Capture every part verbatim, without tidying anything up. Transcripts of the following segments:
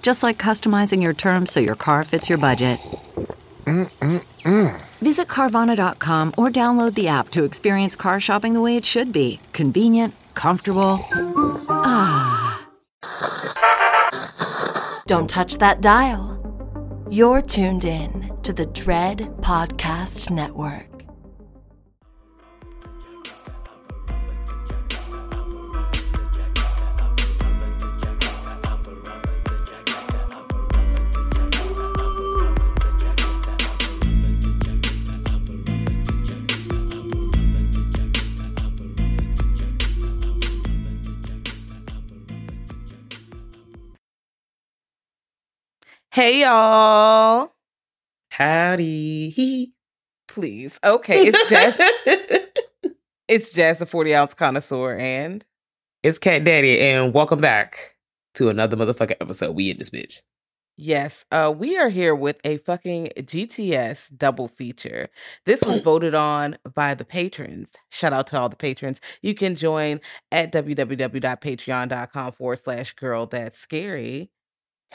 Just like customizing your terms so your car fits your budget. Mm-mm-mm. Visit Carvana dot com or download the app to experience car shopping the way it should be. Convenient, comfortable. Ah. Don't touch that dial. You're tuned in to the Dread Podcast Network. Hey, y'all. Howdy. Please. Okay, it's Jazz. It's Jazz, the forty-ounce connoisseur, and... It's Cat Daddy, and welcome back to another motherfucking episode. We in this bitch. Yes, uh, we are here with a fucking G T S double feature. This was voted on by the patrons. Shout out to all the patrons. You can join at www.patreon.com forward slash girl that's scary.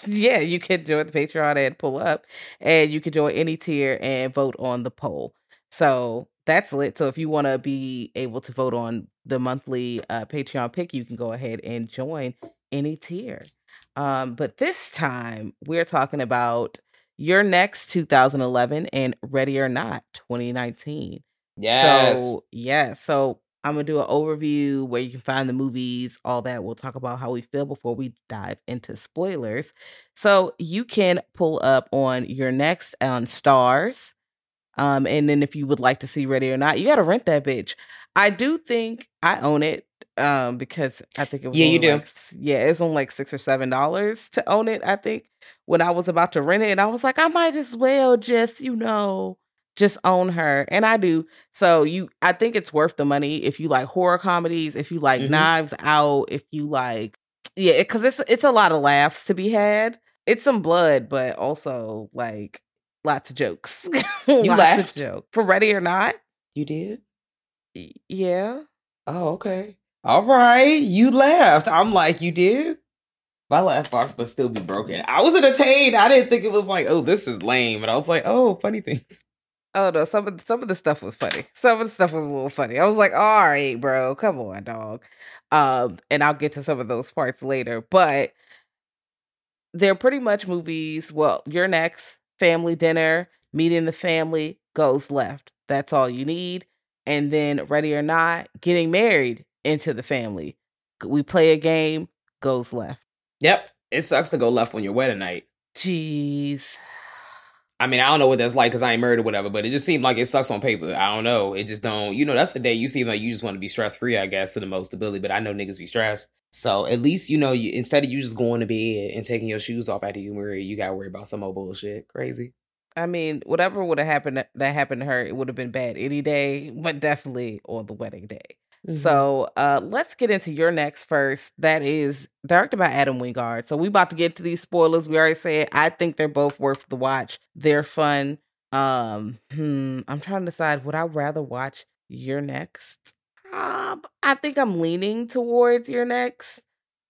Yeah, you can join the Patreon and pull up, and you can join any tier and vote on the poll. So that's lit. So if you want to be able to vote on the monthly uh, Patreon pick, you can go ahead and join any tier. Um, but this time we're talking about Your Next twenty eleven and Ready or Not twenty nineteen. Yes. So, yeah. So I'm going to do an overview where you can find the movies, all that. We'll talk about how we feel before we dive into spoilers. So you can pull up on Your Next on Starz. Um, and then if you would like to see Ready or Not, you got to rent that bitch. I do think I own it um, because I think it was yeah, you do. Like, yeah, it's on like six dollars or seven dollars to own it, I think, when I was about to rent it. And I was like, I might as well just, you know. Just own her. And I do. So you, I think it's worth the money if you like horror comedies, if you like mm-hmm. Knives Out, if you like, yeah, because it, it's it's a lot of laughs to be had. It's some blood, but also like lots of jokes. You lots laughed? Of jokes. For Ready or Not? You did? Yeah. Oh, okay. All right. You laughed. I'm like, you did? My laugh box must still be broken. I was entertained. I didn't think it was like, oh, this is lame. But I was like, oh, funny things. Oh, no, some of, the, some of the stuff was funny. Some of the stuff was a little funny. I was like, all right, bro, come on, dog. Um, and I'll get to some of those parts later. But they're pretty much movies. Well, Your Next, family dinner, meeting the family, goes left. That's all you need. And then Ready or Not, getting married into the family. We play a game, goes left. Yep. It sucks to go left on your wedding night. Jeez. I mean, I don't know what that's like because I ain't married or whatever, but it just seemed like it sucks on paper. I don't know. It just don't, you know, that's the day you seem like you just want to be stress-free, I guess, to the most ability, but I know niggas be stressed. So at least, you know, you, instead of you just going to bed and taking your shoes off after you marry, you got to worry about some old bullshit. Crazy. I mean, whatever would have happened that happened to her, it would have been bad any day, but definitely on the wedding day. Mm-hmm. So uh, let's get into Your Next first. That is directed by Adam Wingard. So we about to get to these spoilers. We already said I think they're both worth the watch. They're fun. Um, hmm, I'm trying to decide would I rather watch Your Next. Uh, I think I'm leaning towards Your Next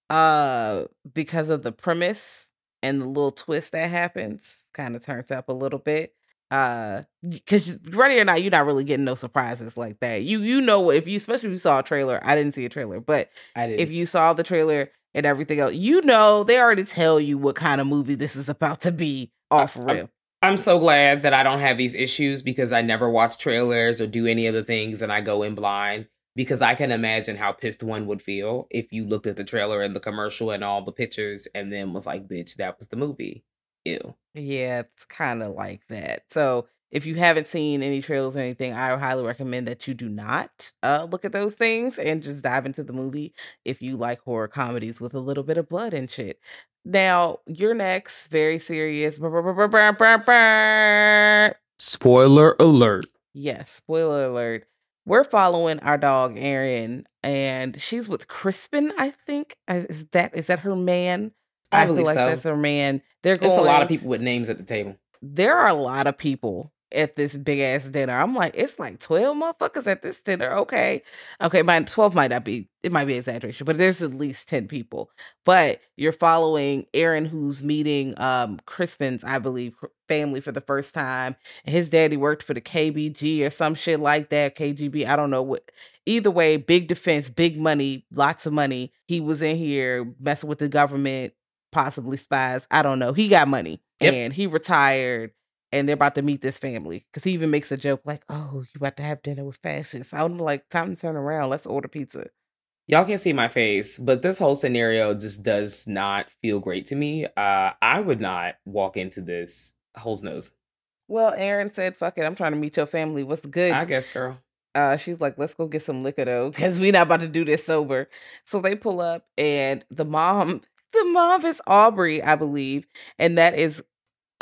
uh, because of the premise and the little twist that happens. Kind of turns up a little bit. Uh, because Ready or Not, you're not really getting no surprises like that. You you know if you especially if you saw a trailer. I didn't see a trailer, but I did. If you saw the trailer and everything else, you know they already tell you what kind of movie this is about to be. Off I, real, I'm so glad that I don't have these issues, because I never watch trailers or do any of the things, and I go in blind, because I can imagine how pissed one would feel if you looked at the trailer and the commercial and all the pictures and then was like, bitch, that was the movie. Ew. Yeah, it's kind of like that. So if you haven't seen any trailers or anything, I highly recommend that you do not uh, look at those things and just dive into the movie if you like horror comedies with a little bit of blood and shit. Now, Your Next, very serious. Spoiler alert. Yes, spoiler alert. We're following our dog, Erin, and she's with Crispin, I think. Is that is that her man? I, I believe feel like so. That's her man. They're going, there's a lot of people with names at the table. There are a lot of people at this big-ass dinner. I'm like, it's like twelve motherfuckers at this dinner. Okay. Okay, my, twelve might not be. It might be exaggeration, but there's at least ten people. But you're following Erin, who's meeting um, Crispin's, I believe, family for the first time. And his daddy worked for the K B G or some shit like that. K G B, I don't know what. Either way, big defense, big money, lots of money. He was in here messing with the government, possibly spies. I don't know. He got money. Yep. And he retired. And they're about to meet this family. Because he even makes a joke like, oh, you about to have dinner with fascists. I'm like, time to turn around. Let's order pizza. Y'all can't see my face, but this whole scenario just does not feel great to me. Uh, I would not walk into this hole's nose. Well, Erin said, fuck it. I'm trying to meet your family. What's good? I guess, girl. Uh, she's like, let's go get some liquor, though, because we're not about to do this sober. So they pull up, and the mom, the mom is Aubrey, I believe. And that is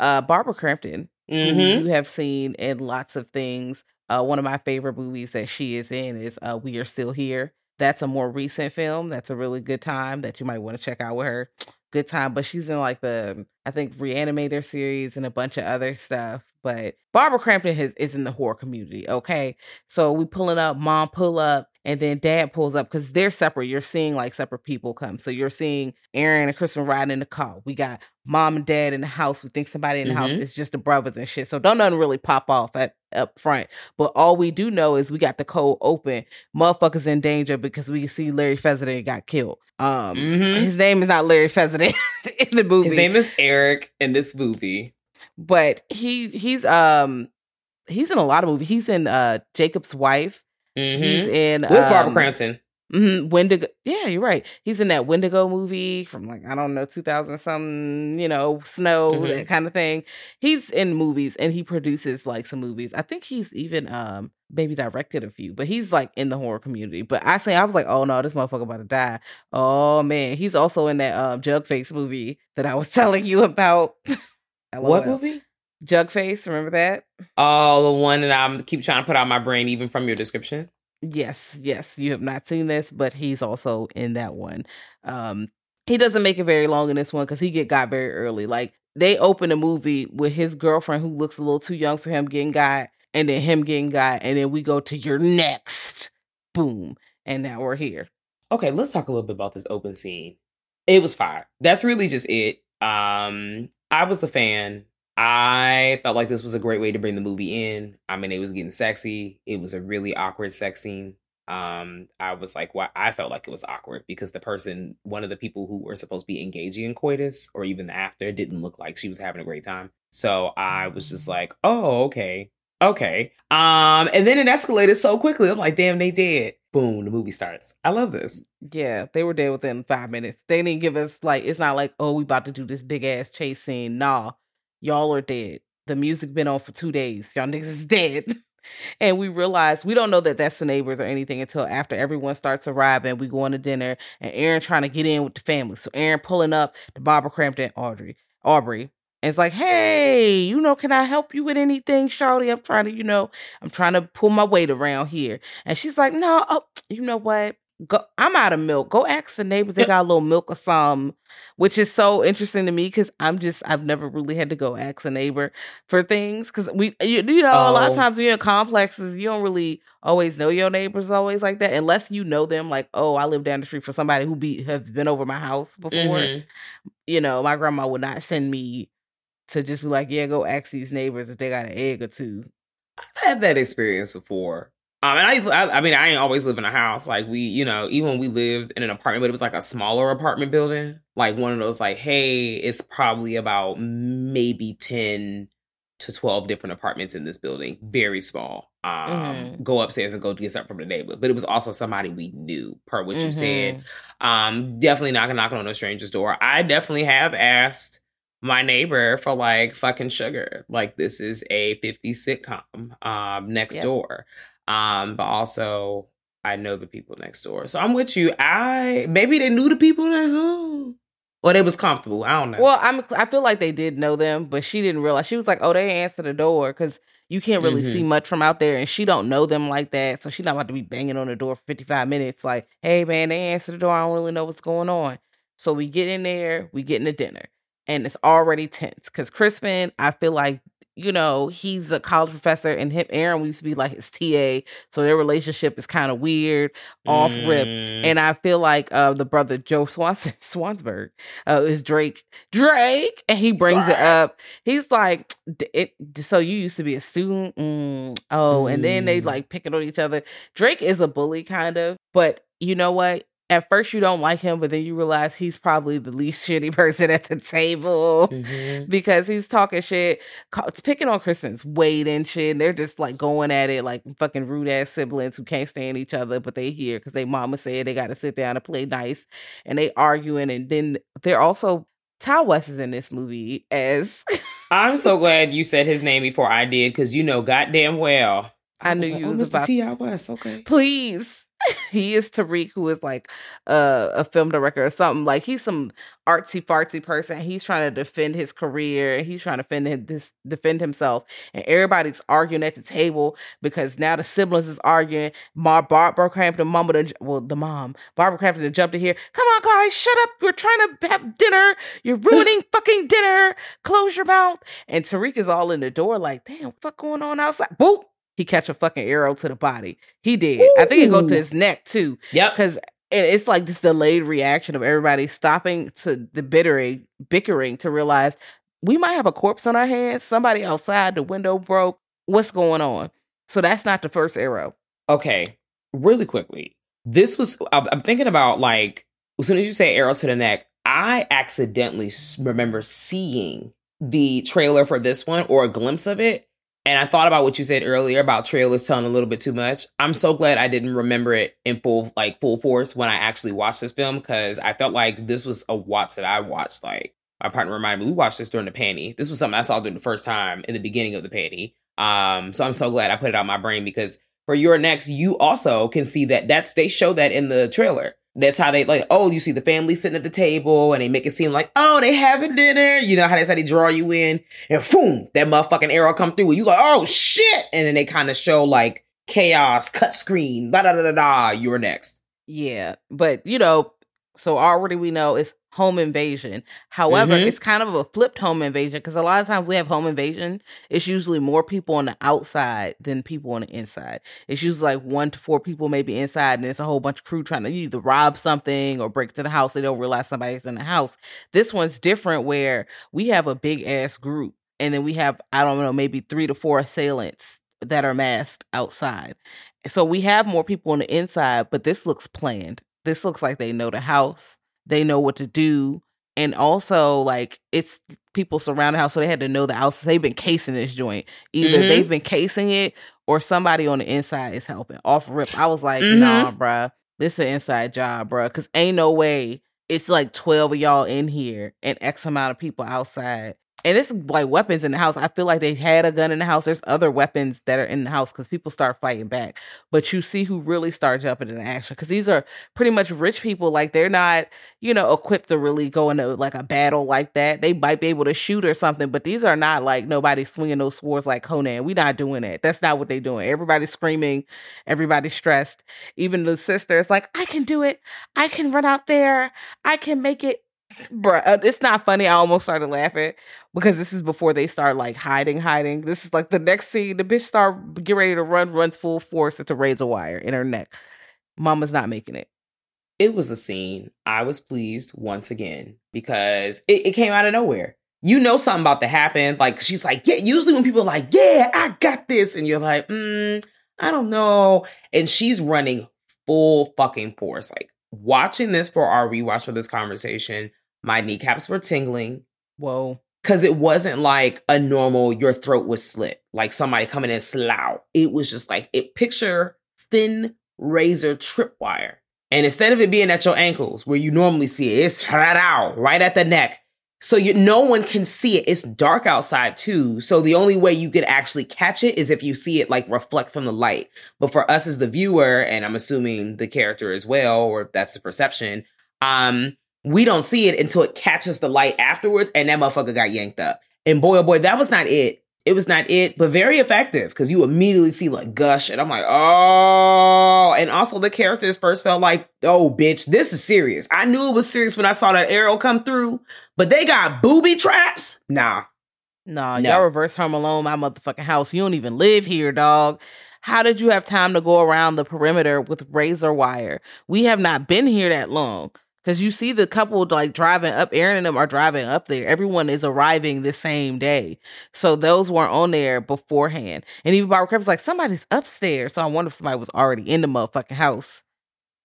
uh, Barbara Crampton. Mm-hmm. You have seen in lots of things. Uh, one of my favorite movies that she is in is uh, We Are Still Here. That's a more recent film. That's a really good time that you might want to check out with her. Good time. But she's in like the, I think, Reanimator series and a bunch of other stuff. But Barbara Crampton has, is in the horror community. Okay. So we pulling up, mom pull up, and then dad pulls up because they're separate. You're seeing like separate people come. So you're seeing Erin and Kristen riding in the car. We got mom and dad in the house. We think somebody in the mm-hmm. house. It's just the brothers and shit. So don't nothing really pop off at, up front. But all we do know is we got the code open. Motherfuckers in danger because we see Larry Fessenden got killed. Um, mm-hmm. His name is not Larry Fessenden in the movie. His name is Eric in this movie. But he he's um he's in a lot of movies. He's in uh Jacob's Wife. Mm-hmm. He's in with um, Barbara Crampton. Mm-hmm, Wendigo. Yeah, you're right. He's in that Wendigo movie from like I don't know two thousand something. You know, Snow mm-hmm. that kind of thing. He's in movies and he produces like some movies. I think he's even um maybe directed a few. But he's like in the horror community. But I say I was like, oh no, this motherfucker about to die. Oh man, he's also in that um Jug Face movie that I was telling you about. L O L. What movie? Jug Face, remember that? Oh, the one that I keep trying to put out my brain, even from your description. Yes, yes, you have not seen this, but he's also in that one. Um, he doesn't make it very long in this one because he get got very early. Like they open a movie with his girlfriend who looks a little too young for him getting got, and then him getting got, and then we go to Your Next, boom, and now we're here. Okay, let's talk a little bit about this open scene. It was fire. That's really just it. Um, I was a fan. I felt like this was a great way to bring the movie in. I mean, it was getting sexy. It was a really awkward sex scene. Um, I was like, why? I felt like it was awkward because the person, one of the people who were supposed to be engaging in coitus or even after, didn't look like she was having a great time. So I was just like, oh, okay. Okay. Um, and then it escalated so quickly. I'm like, damn, they did. Boom, the movie starts. I love this. Yeah, they were dead within five minutes. They didn't give us like, it's not like, oh, we about to do this big ass chase scene. Nah. Y'all are dead. The music been on for two days. Y'all niggas is dead. And we realized we don't know that that's the neighbors or anything until after everyone starts arriving. We going to dinner and Erin trying to get in with the family. So Erin pulling up to Barbara Crampton, Aubrey, Aubrey. And it's like, hey, you know, can I help you with anything, shawty? I'm trying to, you know, I'm trying to pull my weight around here. And she's like, no, oh, you know what? Go, I'm out of milk. Go ask the neighbors. They got a little milk or something, which is so interesting to me because I'm just, I've never really had to go ask a neighbor for things because we, you, you know, oh. a lot of times when you're in complexes, you don't really always know your neighbors always like that unless you know them. Like, oh, I live down the street for somebody who be have been over my house before. Mm-hmm. You know, my grandma would not send me to just be like, yeah, go ask these neighbors if they got an egg or two. I've had that experience before. Um, and I, I, I mean, I ain't always live in a house. Like we, you know, even when we lived in an apartment, but it was like a smaller apartment building, like one of those, like, hey, it's probably about maybe ten to twelve different apartments in this building, very small. Um, mm-hmm. Go upstairs and go get something from the neighborhood. But it was also somebody we knew, per what mm-hmm. you said. Um, definitely not knocking on no stranger's door. I definitely have asked my neighbor for, like, fucking sugar. Like, this is a fifties sitcom um, next yep. door. Um, but also, I know the people next door. So I'm with you. I maybe they knew the people next door. Or they was comfortable. I don't know. Well, I'm, I feel like they did know them, but she didn't realize. She was like, oh, they answered the door, because you can't really mm-hmm. see much from out there, and she don't know them like that, so she's not about to be banging on the door for fifty-five minutes like, hey, man, they answered the door. I don't really know what's going on. So we get in there. We get into dinner, and it's already tense, because Crispin, I feel like, you know, he's a college professor, and him, Aaron, we used to be like his T A, so their relationship is kind of weird, off mm. rip. And I feel like uh, the brother Joe Swanson, Swansburg uh, is Drake, Drake, and he brings Drake. it up. He's like, it, "So you used to be a student?" Mm. Oh, mm. And then they like picking on each other. Drake is a bully, kind of, but you know what? At first, you don't like him, but then you realize he's probably the least shitty person at the table mm-hmm. because he's talking shit. It's picking on Crispin's weight and shit. And they're just like going at it like fucking rude ass siblings who can't stand each other, but they here because they mama said they got to sit down and play nice. And they arguing. And then they're also, Ti West is in this movie as. I'm so glad you said his name before I did, because you know goddamn well. I, I knew like, you oh, was Mister about. Ti West, okay. Please. He is Tariq, who is like uh, a film director or something. Like, he's some artsy fartsy person. He's trying to defend his career, and he's trying to defend him, this, defend himself. And everybody's arguing at the table because now the siblings is arguing. Ma Barbara Crampton, mama, done, well, the mom, Barbara Crampton, done jumped in here. Come on, guys, shut up! We're trying to have dinner. You're ruining fucking dinner. Close your mouth. And Tariq is all in the door, like, damn, what the fuck going on outside? Boop. He catch a fucking arrow to the body. He did. Ooh. I think it goes to his neck too. Yep. Because it's like this delayed reaction of everybody stopping to the bittering, bickering to realize we might have a corpse on our hands. Somebody outside, the window broke. What's going on? So that's not the first arrow. Okay. Really quickly. This was, I'm thinking about like, as soon as you say arrow to the neck, I accidentally remember seeing the trailer for this one or a glimpse of it. And I thought about what you said earlier about trailers telling a little bit too much. I'm so glad I didn't remember it in full, like full force when I actually watched this film, because I felt like this was a watch that I watched. Like my partner reminded me, we watched this during the panty. This was something I saw during the first time in the beginning of the panty. Um, so I'm so glad I put it out of my brain, because for Your Next, you also can see that that's they show that in the trailer. That's how they like, oh, you see the family sitting at the table and they make it seem like, oh, they having dinner. You know how that's how they draw you in, and boom, that motherfucking arrow come through and you like, oh shit. And then they kind of show like chaos, cut screen, da da da da da, you're next. Yeah. But you know, so already we know it's home invasion. However, mm-hmm. it's kind of a flipped home invasion, because a lot of times we have home invasion, it's usually more people on the outside than people on the inside. It's usually like one to four people maybe inside, and it's a whole bunch of crew trying to either rob something or break to the house. They don't realize somebody's in the house. This one's different, where we have a big ass group, and then we have, I don't know, maybe three to four assailants that are masked outside. So we have more people on the inside, but this looks planned. This looks like they know the house. They know what to do. And also, like, it's people surrounding the house, so they had to know the house. They've been casing this joint. Either mm-hmm. they've been casing it, or somebody on the inside is helping. Off rip. I was like, mm-hmm. nah, bruh. This is an inside job, bruh. Because ain't no way it's like twelve of y'all in here and X amount of people outside. And it's like weapons in the house. I feel like they had a gun in the house. There's other weapons that are in the house because people start fighting back. But you see who really starts jumping into action, because these are pretty much rich people. Like, they're not, you know, equipped to really go into like a battle like that. They might be able to shoot or something, but these are not like nobody swinging those swords like Conan. We're not doing that. That's not what they're doing. Everybody's screaming. Everybody's stressed. Even the sister is like, I can do it. I can run out there. I can make it. Bruh, it's not funny. I almost started laughing because this is before they start like hiding, hiding. This is like the next scene. The bitch start get ready to run, runs full force into razor wire in her neck. Mama's not making it. It was a scene. I was pleased once again because it, it came out of nowhere. You know something about to happen. Like, she's like, yeah. Usually when people are like, yeah, I got this, and you're like, mm, I don't know. And she's running full fucking force. Like, watching this for our rewatch for this conversation, my kneecaps were tingling. Whoa. Because it wasn't like a normal, your throat was slit, like somebody coming in slow. It was just like, it picture thin razor tripwire. And instead of it being at your ankles, where you normally see it, it's right out, right at the neck. So you, no one can see it. It's dark outside too. So the only way you could actually catch it is if you see it like reflect from the light. But for us as the viewer, and I'm assuming the character as well, or if that's the perception, um, we don't see it until it catches the light afterwards. And that motherfucker got yanked up. And boy, oh boy, that was not it. It was not it, but very effective, because you immediately see like gush. And I'm like, oh, and also the characters first felt like, oh, bitch, this is serious. I knew it was serious when I saw that arrow come through, but they got booby traps. Nah. Nah, no. Y'all reverse Home Alone, my motherfucking house. You don't even live here, dog. How did you have time to go around the perimeter with razor wire? We have not been here that long. Because you see the couple like driving up, Aaron and them are driving up there. Everyone is arriving the same day. So those weren't on there beforehand. And even Barbara Crampton was like, somebody's upstairs. So I wonder if somebody was already in the motherfucking house,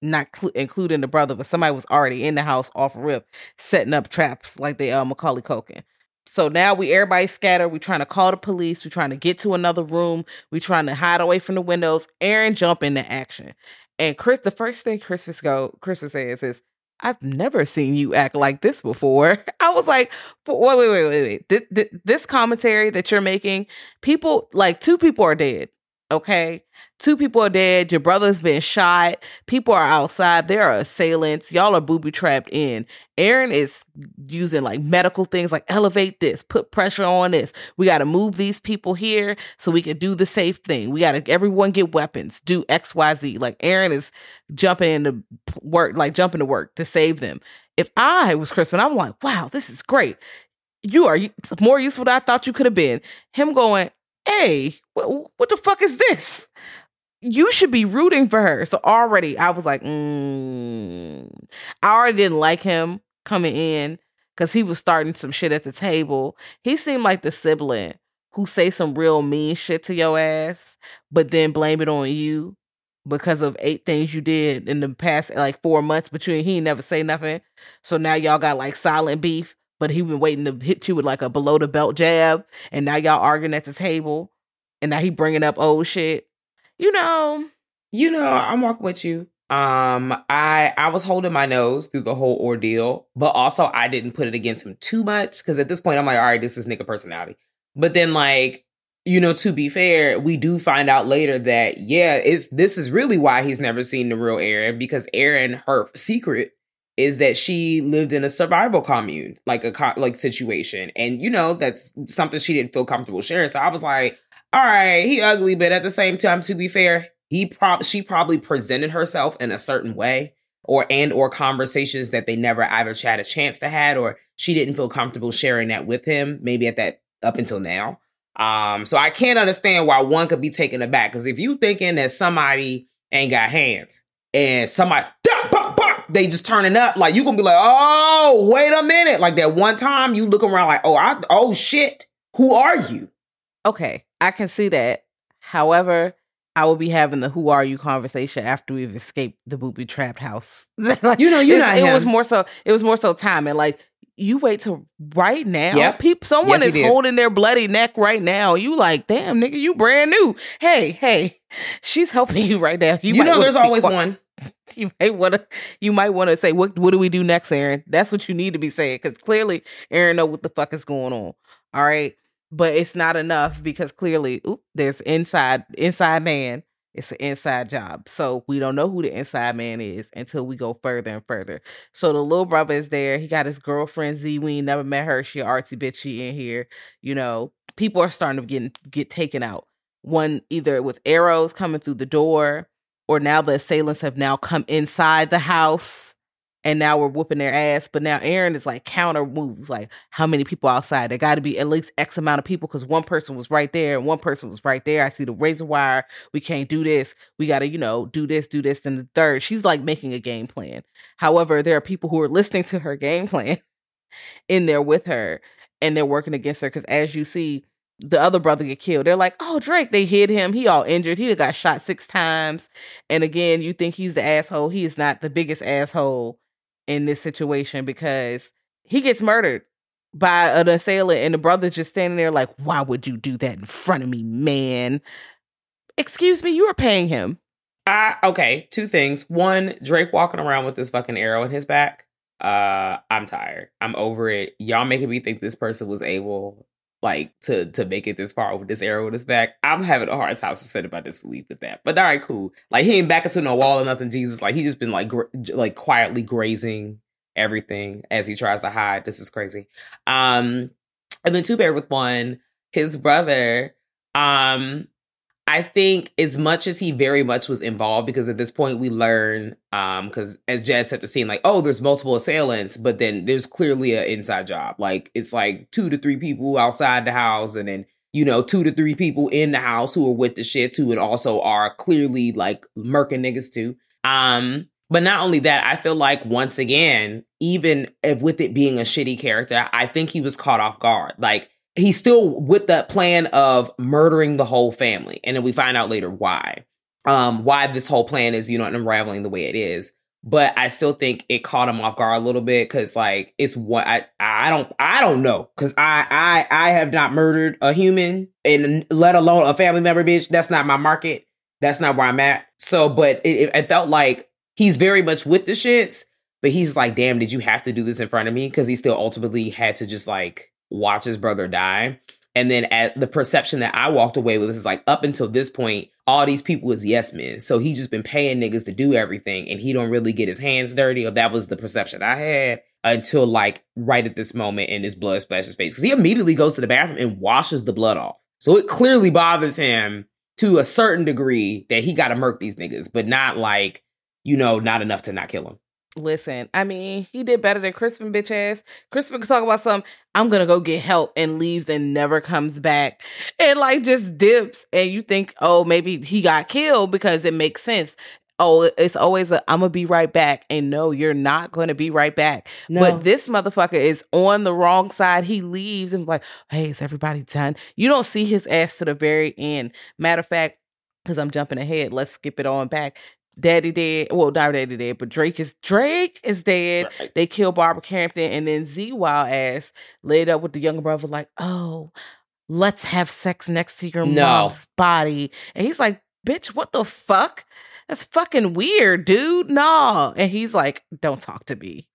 not cl- including the brother, but somebody was already in the house off rip, setting up traps like they uh, Macaulay Culkin. So now we, everybody scatter. We're trying to call the police. We're trying to get to another room. We're trying to hide away from the windows. Aaron jump into action. And Chris, the first thing Christmas go, Christmas says is, I've never seen you act like this before. I was like, wait, wait, wait, wait, wait. This, this, this commentary that you're making, people, like two people are dead, okay? Two people are dead. Your brother's been shot. People are outside. There are assailants. Y'all are booby-trapped in. Aaron is using like medical things like elevate this, put pressure on this. We got to move these people here so we can do the safe thing. We got to, everyone get weapons, do X, Y, Z. Like Aaron is jumping into work, like jumping to work to save them. If I was Crispin, I'm like, wow, this is great. You are more useful than I thought you could have been. Him going, hey, what, what the fuck is this? You should be rooting for her. So already I was like, mm. I already didn't like him coming in because he was starting some shit at the table. He seemed like the sibling who say some real mean shit to your ass, but then blame it on you because of eight things you did in the past like four months, but you, he never say nothing. So now y'all got like silent beef, but he been waiting to hit you with like a below the belt jab. And now y'all arguing at the table and now he bringing up old shit. You know, you know, I'm walking with you. Um, I I was holding my nose through the whole ordeal, but also I didn't put it against him too much because at this point I'm like, all right, this is nigga personality. But then, like, you know, to be fair, we do find out later that yeah, it's this is really why he's never seen the real Aaron, because Aaron, her secret is that she lived in a survival commune, like a co- like situation, and you know that's something she didn't feel comfortable sharing. So I was like, all right, he ugly, but at the same time, to be fair, he prob- she probably presented herself in a certain way or and or conversations that they never either had a chance to had or she didn't feel comfortable sharing that with him, maybe at that up until now. Um, so I can't understand why one could be taken aback, because if you thinking that somebody ain't got hands and somebody duh, bah, bah, they just turning up, like you gonna be like, oh, wait a minute. Like that one time you look around like, oh, I, oh, shit, who are you? Okay, I can see that. However, I will be having the "Who are you?" conversation after we've escaped the booby trapped house. Like, you know, you not him. It was more so. It was more so timing. Like you wait till right now. Yep. People, someone yes, is holding their bloody neck right now. You like, damn nigga, you brand new. Hey, hey, she's helping you right now. You, you know, there's always one. You might want to. You might want to say, "What? What do we do next, Aaron?" That's what you need to be saying, because clearly, Aaron know what the fuck is going on. All right. But it's not enough because clearly, oop, there's inside inside man. It's an inside job. So we don't know who the inside man is until we go further and further. So the little brother is there. He got his girlfriend, Z. We ain't never met her. She artsy bitch. She in here. You know, people are starting to get, get taken out. One, either with arrows coming through the door, or now the assailants have now come inside the house. And now we're whooping their ass. But now Aaron is like counter moves. Like, how many people outside? There got to be at least X amount of people because one person was right there and one person was right there. I see the razor wire. We can't do this. We got to, you know, do this, do this. And the third, she's like making a game plan. However, there are people who are listening to her game plan in there with her. And they're working against her because as you see, the other brother get killed. They're like, oh, Drake, they hit him. He all injured. He got shot six times. And again, you think he's the asshole. He is not the biggest asshole in this situation because he gets murdered by an assailant, and the brother's just standing there like, why would you do that in front of me, man? Excuse me, you were paying him. I, okay, two things. One, Drake walking around with this fucking arrow in his back. Uh, I'm tired. I'm over it. Y'all making me think this person was able, like, to to make it this far with this arrow in his back. I'm having a hard time suspended by disbelief with that. But all right, cool. Like, he ain't back into no wall or nothing, Jesus. Like, he just been, like, gra- like quietly grazing everything as he tries to hide. This is crazy. Um, and then two paired with one, his brother, um... I think as much as he very much was involved, because at this point we learn, um, because as Jazz set the scene, like, oh, there's multiple assailants, but then there's clearly an inside job. Like, it's like two to three people outside the house, and then, you know, two to three people in the house who are with the shit too, and also are clearly, like, murking niggas too. Um, but not only that, I feel like, once again, even if with it being a shitty character, I think he was caught off guard. Like, he's still with that plan of murdering the whole family. And then we find out later why. Um, why this whole plan is, you know, unraveling the way it is. But I still think it caught him off guard a little bit, because, like, it's what I I don't I don't know. Cause I I I have not murdered a human, and let alone a family member, bitch. That's not my market. That's not where I'm at. So, but it, it felt like he's very much with the shits, but he's like, damn, did you have to do this in front of me? Cause he still ultimately had to just, like, watch his brother die. And then at the perception that I walked away with is, like, up until this point, all these people is yes men. So he just been paying niggas to do everything, and he don't really get his hands dirty. Or that was the perception I had until, like, right at this moment, and his blood splashes his face. Because he immediately goes to the bathroom and washes the blood off. So it clearly bothers him to a certain degree that he got to murk these niggas, but not, like, you know, not enough to not kill him. Listen, I mean, he did better than Crispin, bitch ass. Crispin could talk about some, I'm going to go get help, and leaves and never comes back. And, like, just dips. And you think, oh, maybe he got killed because it makes sense. Oh, it's always a, I'm going to be right back. And no, you're not going to be right back. No. But this motherfucker is on the wrong side. He leaves and is like, hey, is everybody done? You don't see his ass to the very end. Matter of fact, because I'm jumping ahead, let's skip it on back. Daddy dead. Well, not Daddy dead, but Drake is Drake is dead. Right. They kill Barbara Crampton, and then Z Wild ass laid up with the younger brother, like, oh, let's have sex next to your no. mom's body. And he's like, bitch, what the fuck? That's fucking weird, dude. No. And he's like, don't talk to me.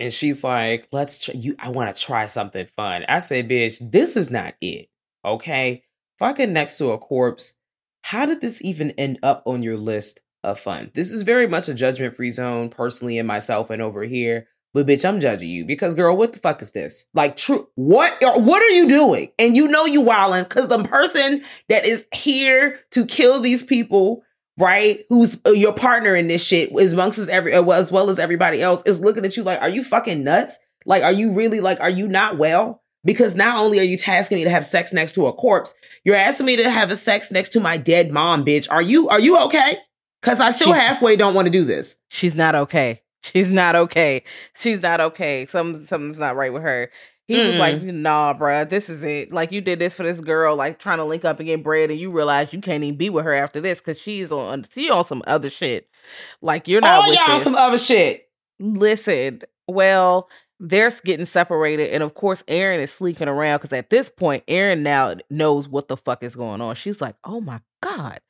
And she's like, let's try you. I want to try something fun. I said, bitch, this is not it. Okay. Fucking next to a corpse. How did this even end up on your list of fun? This is very much a judgment-free zone, personally, in myself and over here. But bitch, I'm judging you, because, girl, what the fuck is this? Like, true, what? What are you doing? And you know you wildin', because the person that is here to kill these people, right? Who's uh, your partner in this shit, is amongst us every uh, as well as everybody else, is looking at you like, are you fucking nuts? Like, are you really? Like, are you not well? Because not only are you tasking me to have sex next to a corpse, you're asking me to have a sex next to my dead mom, bitch. Are you? Are you okay? Because I still she, halfway don't want to do this. She's not okay. She's not okay. She's not okay. Something, something's not right with her. He mm. was like, nah, bruh, this is it. Like, you did this for this girl, like, trying to link up and get bread, and you realize you can't even be with her after this, because she's on, she on some other shit. Like, you're not oh, with y'all this. Some other shit. Listen, well, they're getting separated, and of course, Erin is sleeking around, because at this point, Erin now knows what the fuck is going on. She's like, oh my God.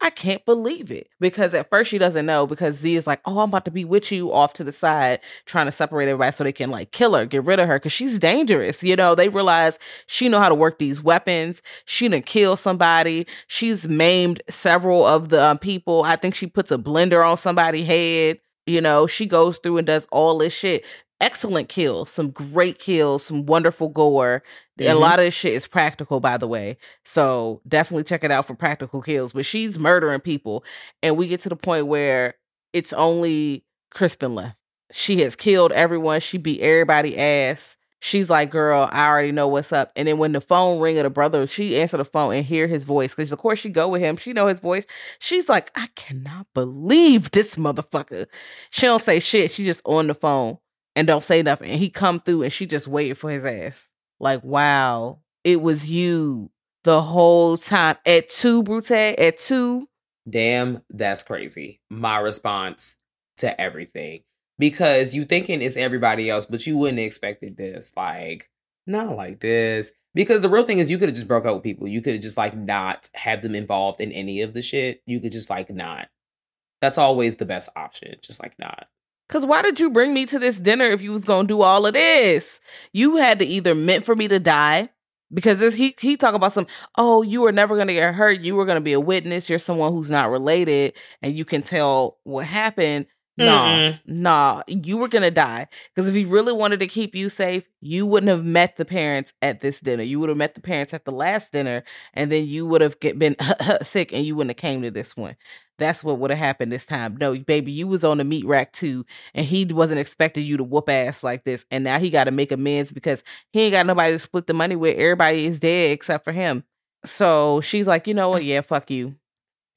I can't believe it, because at first she doesn't know, because Z is like, oh, I'm about to be with you, off to the side, trying to separate everybody so they can, like, kill her, get rid of her, because she's dangerous. You know, they realize she know how to work these weapons. She done killed somebody. She's maimed several of the um, people. I think she puts a blender on somebody's head. You know, she goes through and does all this shit. Excellent kills, some great kills, some wonderful gore. Mm-hmm. And a lot of this shit is practical, by the way. So definitely check it out for practical kills. But she's murdering people. And we get to the point where it's only Crispin left. She has killed everyone. She beat everybody's ass. She's like, girl, I already know what's up. And then when the phone ring of the brother, she answered the phone and hear his voice. Because, of course, she go with him. She know his voice. She's like, I cannot believe this motherfucker. She don't say shit. She just on the phone. And don't say nothing. And he come through, and she just waited for his ass. Like, wow, it was you the whole time. At two, Brute, at two. Damn, that's crazy. My response to everything. Because you thinking it's everybody else, but you wouldn't have expected this. Like, not like this. Because the real thing is, you could have just broke up with people. You could have just, like, not have them involved in any of the shit. You could just, like, not. That's always the best option. Just, like, not. Because why did you bring me to this dinner if you was going to do all of this? You had to either meant for me to die. Because this, he he talk about some, oh, you were never going to get hurt. You were going to be a witness. You're someone who's not related. And you can tell what happened. Nah, nah, you were going to die. Because if he really wanted to keep you safe, you wouldn't have met the parents at this dinner. You would have met the parents at the last dinner, and then you would have get, been sick, and you wouldn't have came to this one. That's what would have happened this time. No, baby, you was on the meat rack too, and he wasn't expecting you to whoop ass like this. And now he got to make amends because he ain't got nobody to split the money with. Everybody is dead except for him. So she's like, you know what? Yeah, fuck you.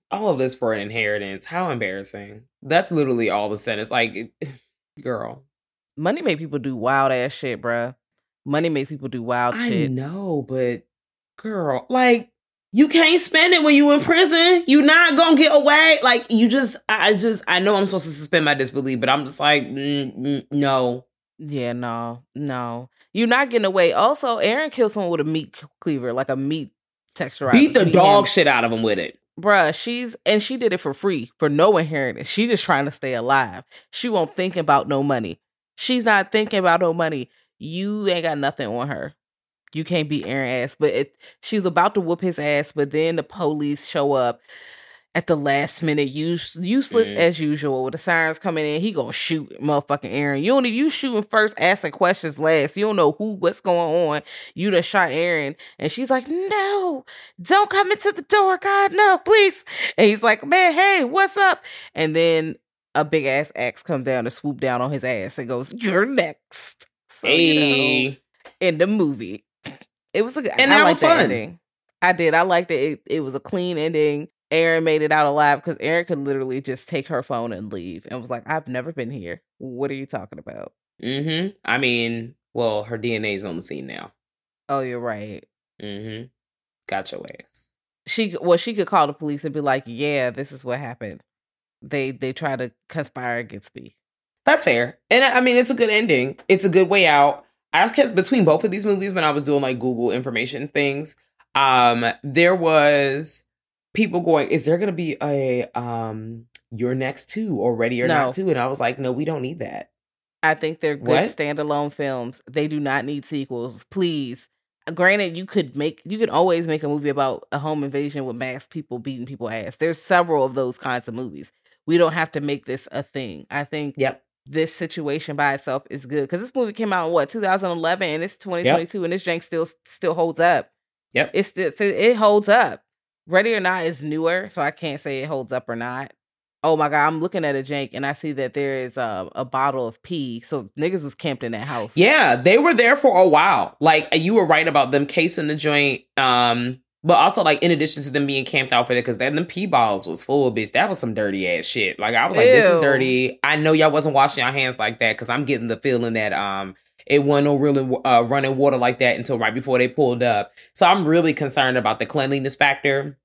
All of this for an inheritance. How embarrassing. That's literally all the sentence. Like, girl. Money made people do wild ass shit, bruh. Money makes people do wild I shit. I know, but girl, like, you can't spend it when you in prison. You not gonna get away. Like, you just, I just, I know I'm supposed to suspend my disbelief, but I'm just like, mm, mm, no. Yeah, no, no. You're not getting away. Also, Aaron killed someone with a meat cleaver, like a meat texturizer. Beat the dog him. shit out of him with it. Bruh, she's, and she did it for free, for no inheritance. She just trying to stay alive. She won't think about no money. She's not thinking about no money. You ain't got nothing on her. You can't beat Aaron ass. But it, she's about to whoop his ass, but then the police show up at the last minute, use, useless mm-hmm. as usual, with the sirens coming in. He gonna shoot motherfucking Aaron. You don't need, you shooting first, asking questions last. You don't know who, what's going on. You done shot Aaron. And she's like, no, don't come into the door. God, no, please. And he's like, man, hey, what's up? And then a big ass axe comes down and swoop down on his ass and goes, you're next. So, hey. You know, in the movie. It was a good, and I that was fun. Ending. I did. I liked it. It, it was a clean ending. Aaron made it out alive because Aaron could literally just take her phone and leave and was like, I've never been here. What are you talking about? Mm-hmm. I mean, well, her D N A is on the scene now. Oh, you're right. Mm-hmm. Got your ass. She, well, she could call the police and be like, yeah, this is what happened. They, they try to conspire against me. That's fair. And I mean, it's a good ending. It's a good way out. I kept between both of these movies when I was doing like Google information things. Um, there was... people going, is there going to be a um, Your Next two or Ready or no. Not two? And I was like, no, we don't need that. I think they're good what? standalone films. They do not need sequels. Please. Granted, you could make, you could always make a movie about a home invasion with masked people beating people ass. There's several of those kinds of movies. We don't have to make this a thing. I think yep. this situation by itself is good because this movie came out in what, two thousand eleven, and it's twenty twenty-two, yep. and this jank still still holds up. Yep, it's it, it holds up. Ready or Not is newer, so I can't say it holds up or not. Oh, my God. I'm looking at a jank, and I see that there is a, a bottle of pee. So niggas was camped in that house. Yeah, they were there for a while. Like, you were right about them casing the joint. Um, but also, like, in addition to them being camped out for that, because then the pee balls was full, bitch. That was some dirty-ass shit. Like, I was like, Ew. This is dirty. I know y'all wasn't washing your hands like that, because I'm getting the feeling that... um. It wasn't no really uh, running water like that until right before they pulled up. So I'm really concerned about the cleanliness factor,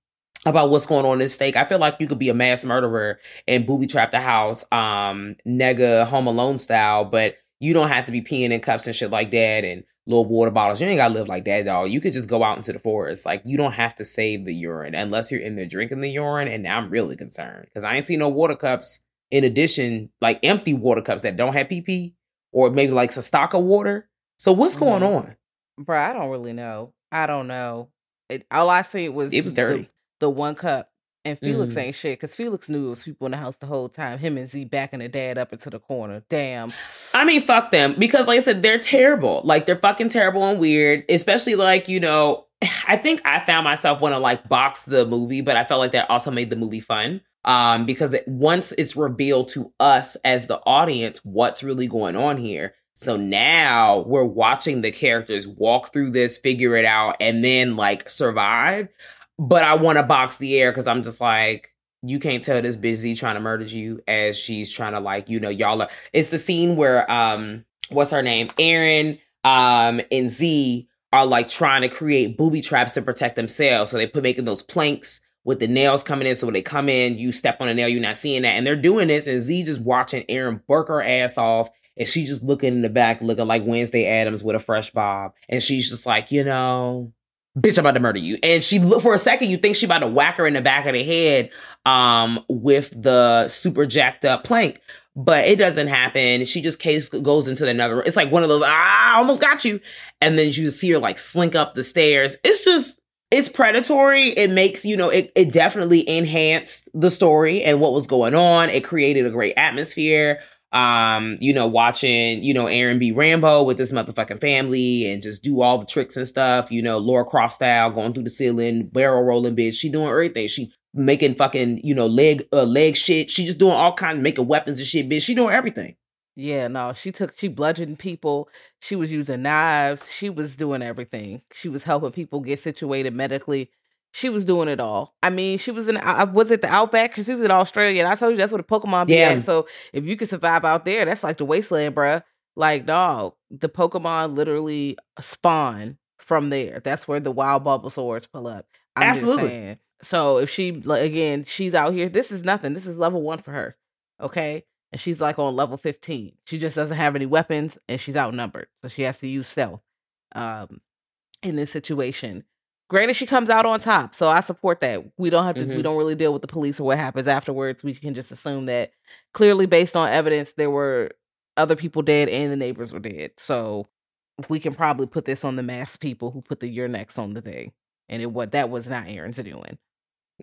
about what's going on at stake. I feel like you could be a mass murderer and booby trap the house, um, nega Home Alone style, but you don't have to be peeing in cups and shit like that and little water bottles. You ain't got to live like that, dog. You could just go out into the forest. Like, you don't have to save the urine unless you're in there drinking the urine. And I'm really concerned because I ain't seen no water cups. In addition, like empty water cups that don't have pee-pee. Or maybe like a stock of water. So what's going on? Bro, I don't really know. I don't know. It, all I see was... It was dirty. The, the one cup. And Felix mm. ain't shit. Because Felix knew it was people in the house the whole time. Him and Z backing the dad up into the corner. Damn. I mean, fuck them. Because like I said, they're terrible. Like, they're fucking terrible and weird. Especially like, you know... I think I found myself wanting to like box the movie. But I felt like that also made the movie fun. Um, because it, once it's revealed to us as the audience, what's really going on here. So now we're watching the characters walk through this, figure it out, and then like survive. But I want to box the air because I'm just like, you can't tell this busy trying to murder you as she's trying to like, you know, y'all are. It's the scene where, um, what's her name? Aaron, um, and Z are like trying to create booby traps to protect themselves. So they put making those planks with the nails coming in. So when they come in, you step on a nail, you're not seeing that. And they're doing this, and Z just watching Aaron burk her ass off and she's just looking in the back, looking like Wednesday Addams with a fresh bob. And she's just like, you know, bitch, I'm about to murder you. And she look for a second, you think she about to whack her in the back of the head um, with the super jacked up plank. But it doesn't happen. She just case goes into another room. It's like one of those, ah, I almost got you. And then you see her like slink up the stairs. It's just, it's predatory. It makes, you know, it, it definitely enhanced the story and what was going on. It created a great atmosphere. Um, you know, watching, you know, Aaron B. Rambo with this motherfucking family and just do all the tricks and stuff, you know, Lara Croft style, going through the ceiling, barrel rolling bitch. She doing everything. She making fucking, you know, leg uh, leg shit. She just doing all kinds of making weapons and shit, bitch. She doing everything. Yeah, no, she took, she bludgeoned people. She was using knives. She was doing everything. She was helping people get situated medically. She was doing it all. I mean, she was in, I was at the Outback because she was in Australia. And I told you that's where the Pokemon be yeah. at. So if you can survive out there, that's like the wasteland, bruh. Like, dog, the Pokemon literally spawn from there. That's where the wild Bulbasaurs pull up. I'm Absolutely. Just saying. So if she, like, again, she's out here, this is nothing. This is level one for her. Okay. And she's like on level fifteen. She just doesn't have any weapons and she's outnumbered. So she has to use stealth um, in this situation. Granted, she comes out on top. So I support that. We don't have to, mm-hmm. we don't really deal with the police or what happens afterwards. We can just assume that clearly based on evidence, there were other people dead and the neighbors were dead. So we can probably put this on the masked people who put the Your Next on the thing. And it what that was not Aaron's doing.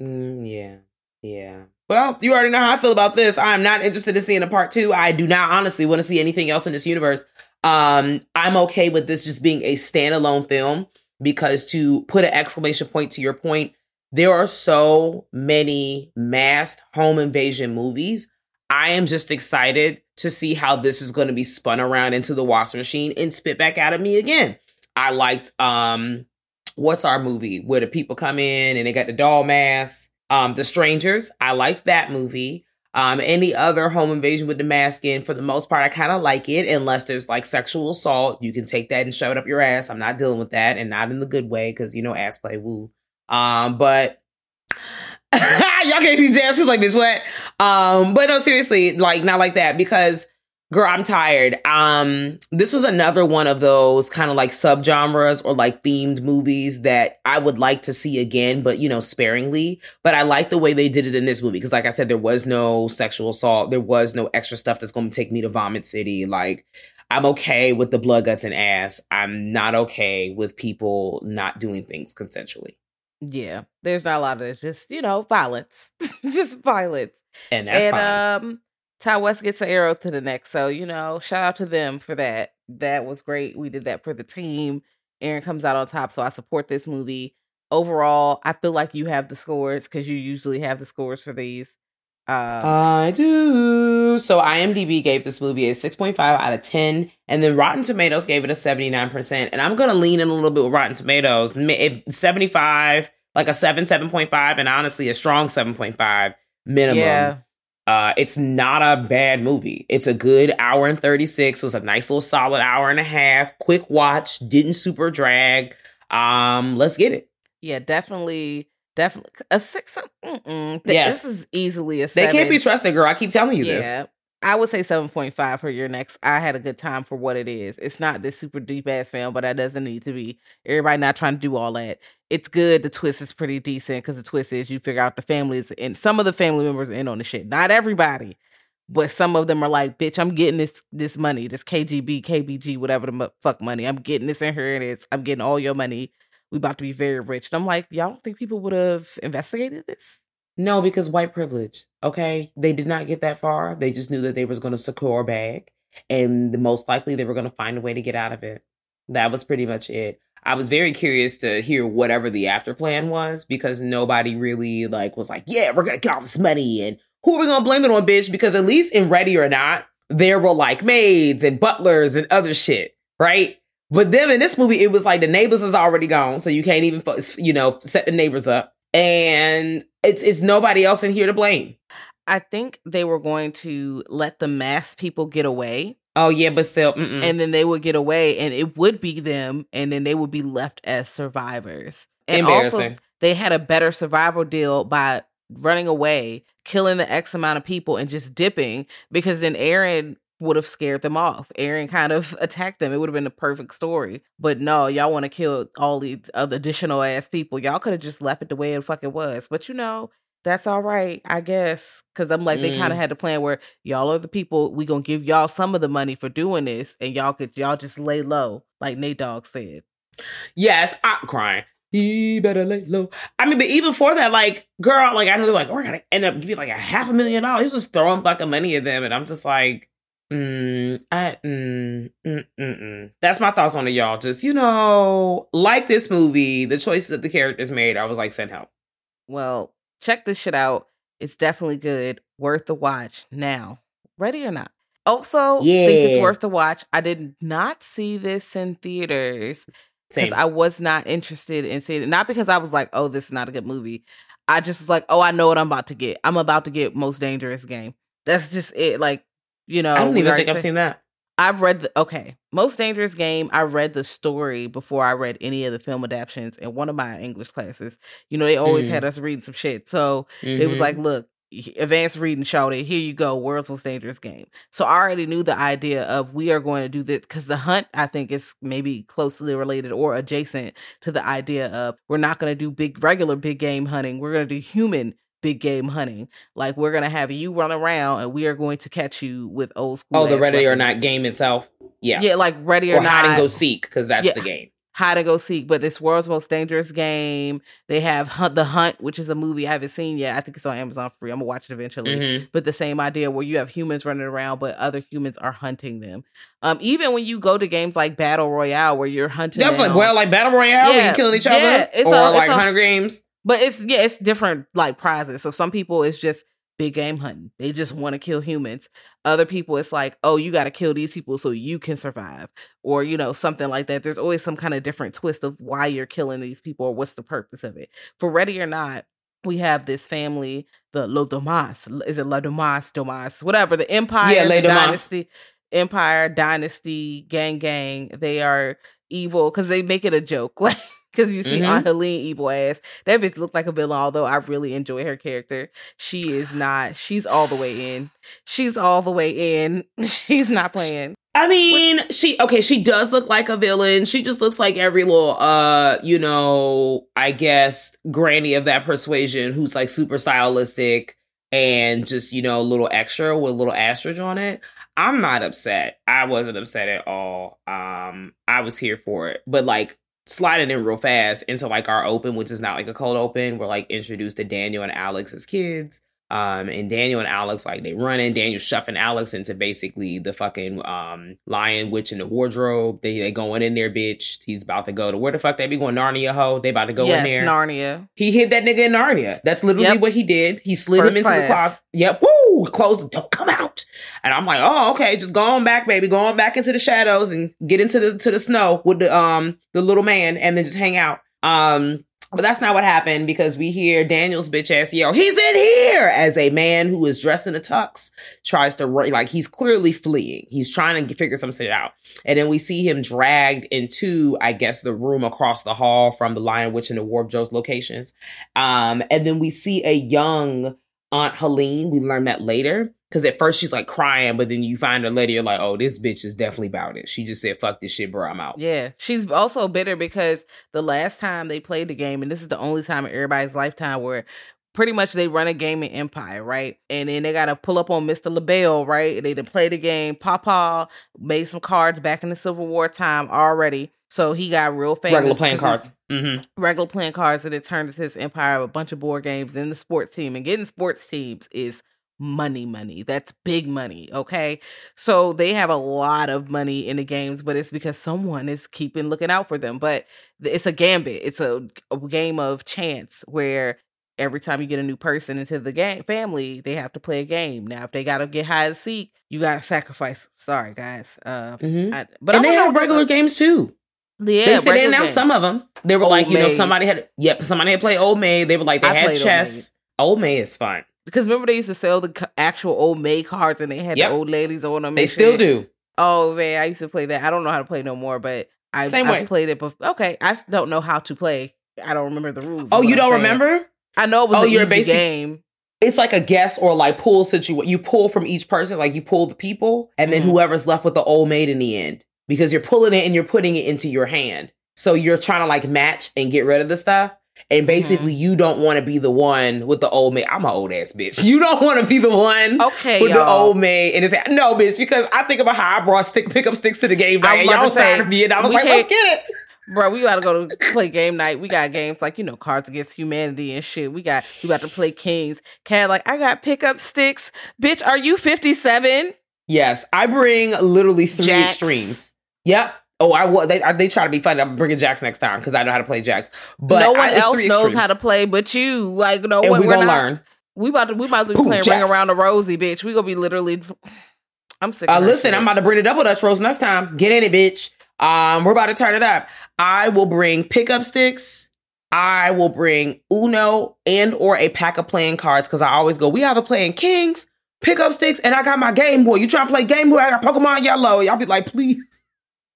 Mm, yeah. Yeah. Well, you already know how I feel about this. I'm not interested in seeing a part two. I do not honestly want to see anything else in this universe. Um, I'm okay with this just being a standalone film because to put an exclamation point to your point, there are so many masked home invasion movies. I am just excited to see how this is going to be spun around into the washing machine and spit back out at me again. I liked, um, what's our movie where the people come in and they got the doll mask. Um, The Strangers, I like that movie. Um, any other home invasion with the mask in, for the most part, I kind of like it, unless there's like sexual assault. You can take that and shove it up your ass. I'm not dealing with that, and not in the good way, because you know, ass play, woo. Um, but y'all can't see Jazz. She's like, bitch, what? Um, but no, seriously, like not like that, because girl, I'm tired. Um, this is another one of those kind of like subgenres or like themed movies that I would like to see again, but, you know, sparingly. But I like the way they did it in this movie because, like I said, there was no sexual assault. There was no extra stuff that's going to take me to Vomit City. Like, I'm okay with the blood, guts, and ass. I'm not okay with people not doing things consensually. Yeah, there's not a lot of it. Just, you know, violence. Just violence. And that's and, fine. Um, Ti West gets an arrow to the neck. So, you know, shout out to them for that. That was great. We did that for the team. Aaron comes out on top. So I support this movie. Overall, I feel like you have the scores because you usually have the scores for these. Um, I do. So IMDb gave this movie a six point five out of ten. And then Rotten Tomatoes gave it a seventy-nine percent. And I'm going to lean in a little bit with Rotten Tomatoes. If seventy-five, like a seven, seven point five, and honestly a strong seven point five minimum. Yeah. Uh, it's not a bad movie. It's a good hour and thirty-six. It was a nice little solid hour and a half. Quick watch. Didn't super drag. Um, let's get it. Yeah, definitely. Definitely. A six. Mm-mm. Yes. This is easily a seven. They can't be trusted, girl. I keep telling you yeah. this. Yeah. I would say seven point five for Your Next. I had a good time for what it is. It's not this super deep-ass film, but that doesn't need to be. Everybody not trying to do all that. It's good. The twist is pretty decent because the twist is you figure out the family is in. Some of the family members are in on the shit. Not everybody, but some of them are like, bitch, I'm getting this this money, this K G B, K B G, whatever the m- fuck money. I'm getting this in her and it's, I'm getting all your money. We about to be very rich. And I'm like, y'all don't think people would have investigated this? No, because white privilege, okay? They did not get that far. They just knew that they was going to secure a bag. And most likely they were going to find a way to get out of it. That was pretty much it. I was very curious to hear whatever the after plan was because nobody really like was like, yeah, we're going to get all this money. And who are we going to blame it on, bitch? Because at least in Ready or Not, there were like maids and butlers and other shit, right? But then in this movie, it was like the neighbors is already gone. So you can't even, you know, set the neighbors up. And it's it's nobody else in here to blame. I think they were going to let the mass people get away. Oh, yeah, but still. Mm-mm. And then they would get away and it would be them. And then they would be left as survivors. And embarrassing. Also, they had a better survival deal by running away, killing the X amount of people and just dipping because then Aaron would have scared them off. Aaron kind of attacked them. It would have been the perfect story. But no, y'all want to kill all these other additional ass people. Y'all could have just left it the way it fucking was. But you know, that's all right, I guess. Because I'm like, mm. they kind of had the plan where y'all are the people. We gonna give y'all some of the money for doing this, and y'all could y'all just lay low, like Nate Dogg said. Yes, I'm crying. He better lay low. I mean, but even for that, like, girl, like I know they're like, oh, we're gonna end up giving like a half a million dollars. He's just throwing fucking money at them, and I'm just like, mm, I, mm, mm, mm, mm. That's my thoughts on it, y'all. Just, you know, like this movie, the choices that the characters made, I was like, send help. Well, check this shit out. It's definitely good. Worth the watch. Now, Ready or Not. Also, yeah. think it's worth the watch. I did not see this in theaters because I was not interested in seeing it. Not because I was like, oh, this is not a good movie. I just was like, oh, I know what I'm about to get. I'm about to get Most Dangerous Game. That's just it. Like, you know, I don't even think said, I've seen that. I've read the, okay, Most Dangerous Game. I read the story before I read any of the film adaptations in one of my English classes. You know, they always mm. had us reading some shit. So mm-hmm. it was like, look, advanced reading, shawty, here you go. World's Most Dangerous Game. So I already knew the idea of we are going to do this because The Hunt, I think, is maybe closely related or adjacent to the idea of we're not going to do big, regular big game hunting. We're going to do human big game hunting. Like, we're going to have you run around and we are going to catch you with old school. Oh, the Ready or Not game itself? Yeah. Yeah, like Ready or Not. Or Hide and Go Seek, because that's yeah, the game. Hide and Go Seek. But this World's Most Dangerous Game, they have Hunt, The Hunt, which is a movie I haven't seen yet. I think it's on Amazon free. I'm going to watch it eventually. Mm-hmm. But the same idea where you have humans running around, but other humans are hunting them. Um, even when you go to games like Battle Royale, where you're hunting That's like, well, like Battle Royale, yeah, where you're killing each yeah, other? It's or a, like Hunger Games? But it's, yeah, it's different, like, prizes. So some people, it's just big game hunting. They just want to kill humans. Other people, it's like, oh, you got to kill these people so you can survive. Or, you know, something like that. There's always some kind of different twist of why you're killing these people or what's the purpose of it. For Ready or Not, we have this family, the Los Domas. Is it La Domas, Domas? Whatever. The Empire, yeah, the Dynasty, Empire, Dynasty, Gang Gang. They are evil because they make it a joke. Like, because you see mm-hmm. Aunt Helene evil ass. That bitch looked like a villain, although I really enjoy her character. She is not. She's all the way in. She's all the way in. She's not playing. I mean, what? she, okay, she does look like a villain. She just looks like every little, uh, you know, I guess, granny of that persuasion who's like super stylistic and just, you know, a little extra with a little asterisk on it. I'm not upset. I wasn't upset at all. Um, I was here for it. But like, sliding in real fast into like our open, which is not like a cold open. We're like introduced to Daniel and Alex as kids. Um, and Daniel and Alex, like they run in. Daniel shuffling Alex into basically the fucking um, lion, witch in the wardrobe. They, they going in there, bitch. He's about to go to where the fuck they be going? Narnia, ho. They about to go yes, in there. Narnia. He hid that nigga in Narnia. That's literally yep. what he did. He slid First him into class. the closet. Yep. Woo! Closed the door. Come out. And I'm like, oh, okay. Just go on back, baby. Go on back into the shadows and get into the to the snow with the um the little man and then just hang out. Um. But that's not what happened because we hear Daniel's bitch ass yell, he's in here, as a man who is dressed in a tux tries to run, like he's clearly fleeing. He's trying to figure some shit out. And then we see him dragged into, I guess, the room across the hall from the Lion, Witch, and the Warp Joe's locations. Um, and then we see a young Aunt Helene. We learn that later. Because at first she's like crying, but then you find her later, you're like, oh, this bitch is definitely about it. She just said, fuck this shit, bro, I'm out. Yeah. She's also bitter because the last time they played the game, and this is the only time in everybody's lifetime where pretty much they run a game in Empire, right? And then they got to pull up on Mister LaBelle, right? They didn't play the game. Papa made some cards back in the Civil War time already. So he got real famous. Regular playing cards. Mm-hmm. Regular playing cards. And it turned into his empire of a bunch of board games and the sports team. And getting sports teams is money money that's big money. Okay, so they have a lot of money in the games, but it's because someone is keeping looking out for them. But it's a gambit. It's a, a game of chance where every time you get a new person into the game family, they have to play a game. Now if they gotta get high and seek, you gotta sacrifice. Sorry guys. uh mm-hmm. I, but and I they have regular games too. Yeah, they said they announced some of them. They were old like maid. You know, somebody had yep somebody had played Old Maid. They were like they I had chess. Old Maid, old maid is fun. Because remember they used to sell the actual Old Maid cards and they had yep. the old ladies on them. They still do. Oh, man. I used to play that. I don't know how to play no more, but I've, Same way. I've played it before. Okay. I don't know how to play. I don't remember the rules. Oh, you don't saying. remember? I know it was oh, an you're easy basic- game. it's like a guess or like pull situation. You pull from each person, like you pull the people, and then mm-hmm. whoever's left with the old maid in the end, because you're pulling it and you're putting it into your hand. So you're trying to like match and get rid of the stuff. And basically mm-hmm. you don't want to be the one with the old maid. I'm an old ass bitch. You don't want to be the one okay, with y'all. The old maid. And it's like, no, bitch, because I think about how I brought stick, pick up sticks to the game night. And y'all tired of me. And I was like, let's get it. Bro, we gotta go to play game night. We got games like, you know, Cards Against Humanity and shit. We got, we got to play Kings. Cat, like, I got pickup sticks. Bitch, are you fifty-seven? Yes. I bring literally three Jacks. Extremes. Yep. Oh, I was. They, they try to be funny. I'm bringing Jacks next time because I know how to play Jacks. But no one I, else knows extremes. How to play but you. Like, no one. We're gonna not, learn. We about to. We might as well be Boom, playing Jacks. Ring Around the Rosie, bitch. We gonna be literally. I'm sick. Uh, listen, shit. I'm about to bring the double Dutch rolls next time. Get in it, bitch. Um, we're about to turn it up. I will bring pickup sticks. I will bring Uno and or a pack of playing cards because I always go. We either playing Kings, pickup sticks, and I got my Game Boy. You trying to play Game Boy? I got Pokemon Yellow. Y'all be like, please.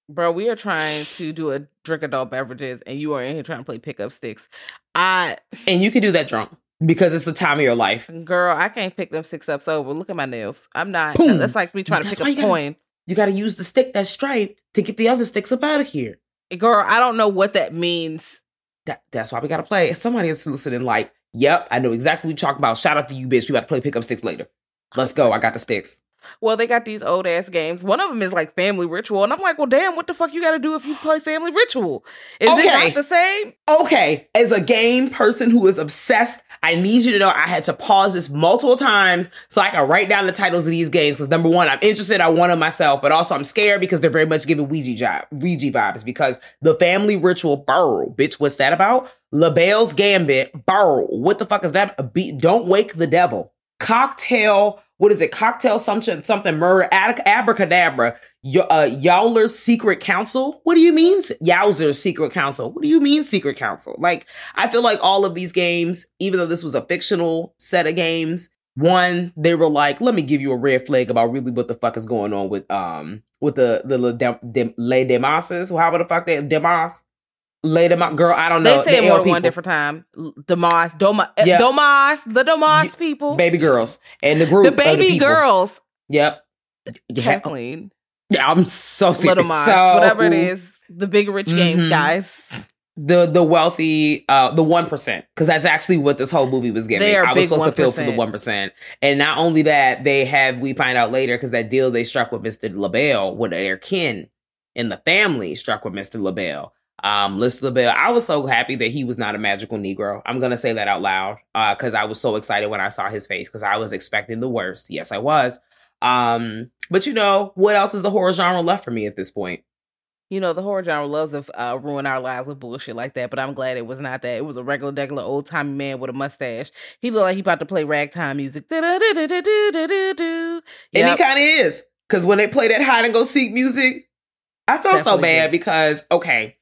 Bro, we are trying to do a drink adult beverages and you are in here trying to play pickup sticks. I And you can do that drunk because it's the time of your life. Girl, I can't pick them sticks up sober. Look at my nails. I'm not. Boom. That's like me trying that's to pick a you coin. Gotta, you got to use the stick that's striped to get the other sticks up out of here. Girl, I don't know what that means. That, that's why we got to play. If somebody is listening like, yep, I know exactly what you're talking about. Shout out to you, bitch. We about to play pickup sticks later. Let's go. I got the sticks. Well, they got these old ass games. One of them is like Family Ritual. And I'm like, well, damn, what the fuck you got to do if you play Family Ritual? Is okay. it not the same? Okay. As a game person who is obsessed, I need you to know I had to pause this multiple times so I can write down the titles of these games. Because number one, I'm interested. I want them myself. But also I'm scared because they're very much giving Ouija, job, Ouija vibes. Because the Family Ritual, burl. Bitch, what's that about? LaBelle's Gambit, burl. What the fuck is that? Be- Don't Wake the Devil. Cocktail... What is it? Cocktail something, something murder, abracadabra, y- uh, Yowler's Secret Council. What do you mean? Yowler's Secret Council. What do you mean Secret Council? Like, I feel like all of these games, even though this was a fictional set of games, one, they were like, let me give you a red flag about really what the fuck is going on with um with the the, the de- de- Les Demases. Well, how the fuck they Demas? Les Demas, girl, I don't know. They say the it more than one different time. Demas, Domas, yep. Domas, the Domas people. Baby girls. And the group. The baby the girls. Yep. Kathleen. Yeah, I'm so serious. Le Domas, so, whatever it is. The big rich mm-hmm. game, guys. The the wealthy, uh, the one percent. Because that's actually what this whole movie was giving. I was supposed one percent. To feel for the one percent. And not only that, they have, we find out later, because that deal they struck with Mister LaBelle, with their kin in the family struck with Mister LaBelle. Um, Liz LaBelle. I was so happy that he was not a magical Negro. I'm going to say that out loud uh, because I was so excited when I saw his face because I was expecting the worst. Yes, I was. Um, but, you know, what else is the horror genre left for me at this point? You know, the horror genre loves to uh, ruin our lives with bullshit like that, but I'm glad it was not that. It was a regular, regular old-timey man with a mustache. He looked like he about to play ragtime music. Yep. And he kind of is because when they play that hide-and-go-seek music, I felt Definitely so bad did. Because, okay,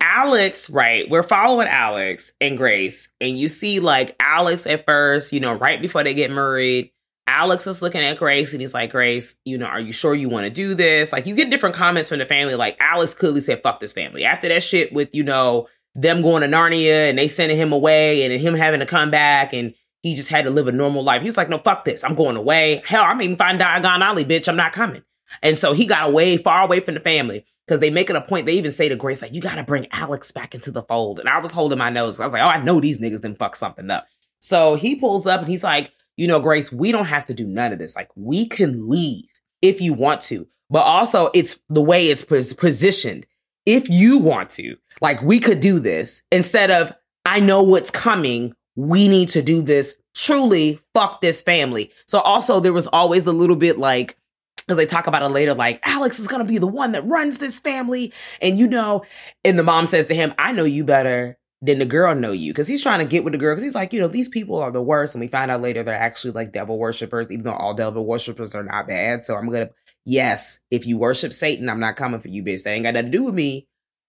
Alex, right, we're following Alex and Grace, and you see, like, Alex at first, you know, right before they get married, Alex is looking at Grace, and he's like, Grace, you know, are you sure you want to do this? Like, you get different comments from the family, like, Alex clearly said, fuck this family. After that shit with, you know, them going to Narnia, and they sending him away, and him having to come back, and he just had to live a normal life. He was like, no, fuck this. I'm going away. Hell, I'm even fine Diagon Alley, bitch. I'm not coming. And so he got away, far away from the family. Because they make it a point, they even say to Grace, like, you got to bring Alex back into the fold. And I was holding my nose. I was like, oh, I know these niggas done fuck something up. So he pulls up and he's like, you know, Grace, we don't have to do none of this. Like, we can leave if you want to. But also, it's the way it's pos- positioned. If you want to, like, we could do this. Instead of, I know what's coming. We need to do this. Truly, fuck this family. So also, there was always a little bit like, because they talk about it later, like, Alex is going to be the one that runs this family. And, you know, and the mom says to him, I know you better than the girl know you. Because he's trying to get with the girl. Because he's like, you know, these people are the worst. And we find out later they're actually like devil worshipers, even though all devil worshipers are not bad. So I'm going to, yes, if you worship Satan, I'm not coming for you, bitch. That ain't got nothing to do with me.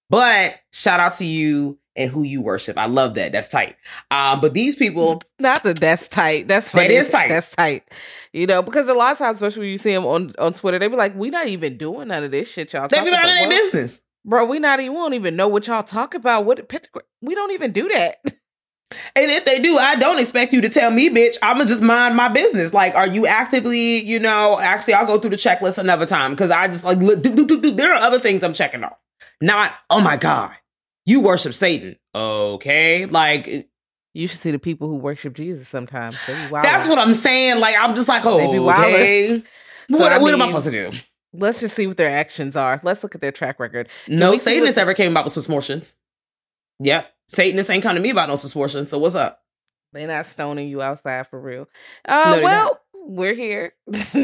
But shout out to you and who you worship. I love that. That's tight. Um, but these people... Not that that's tight. That's funny. That is tight. That's tight. You know, because a lot of times, especially when you see them on, on Twitter, they be like, we not even doing none of this shit, y'all. They be out of their business. Bro, we not even, we don't even know what y'all talk about. What we don't even do that. And if they do, I don't expect you to tell me, bitch, I'm going to just mind my business. Like, are you actively, you know, actually, I'll go through the checklist another time because I just like, do, do, do, do. There are other things I'm checking off. Not, oh, my God, you worship Satan. Okay. Like, you should see the people who worship Jesus sometimes. That's what I'm saying. Like, I'm just like, oh, okay. So, what, I mean, what am I supposed to do? Let's just see what their actions are. Let's look at their track record. Can no Satanists what- ever came about with subscriptions. Yep. Satanists ain't come to me about no subscription, so what's up? They're not stoning you outside for real. Uh, no, well, not. We're here.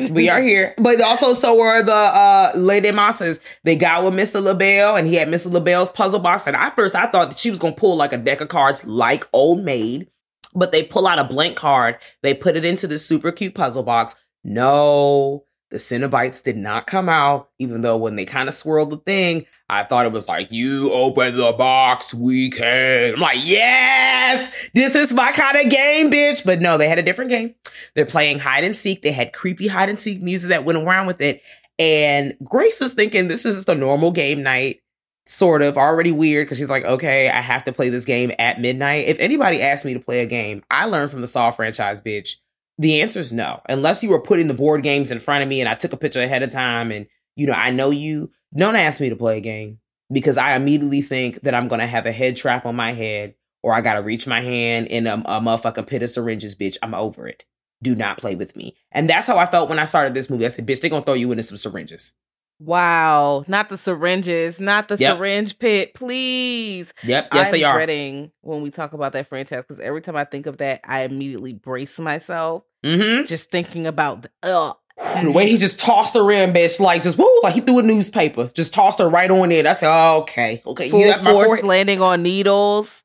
We are here. But also, so were the uh, Lady Masses. They got with Mister LaBelle, and he had Mister LaBelle's puzzle box. And at first, I thought that she was going to pull like a deck of cards like Old Maid, but they pull out a blank card. They put it into this super cute puzzle box. No, the Cenobites did not come out, even though when they kind of swirled the thing, I thought it was like, you open the box, we came. I'm like, yes, this is my kind of game, bitch. But no, they had a different game. They're playing hide and seek. They had creepy hide and seek music that went around with it. And Grace is thinking this is just a normal game night, sort of already weird, because she's like, okay, I have to play this game at midnight. If anybody asked me to play a game, I learned from the Saw franchise, bitch. The answer is no. Unless you were putting the board games in front of me and I took a picture ahead of time and, you know, I know you. Don't ask me to play a game because I immediately think that I'm going to have a head trap on my head or I got to reach my hand in a, a motherfucking pit of syringes, bitch. I'm over it. Do not play with me. And that's how I felt when I started this movie. I said, bitch, they're going to throw you into some syringes. Wow. Not the syringes. Not the yep. syringe pit. Please. Yep. Yes, I'm they are. I'm dreading when we talk about that franchise because every time I think of that, I immediately brace myself. Mm-hmm. Just thinking about the, ugh. The way he just tossed her in, bitch, like just woo, like he threw a newspaper, just tossed her right on in. I said, oh, okay, okay, full yeah, force landing on needles.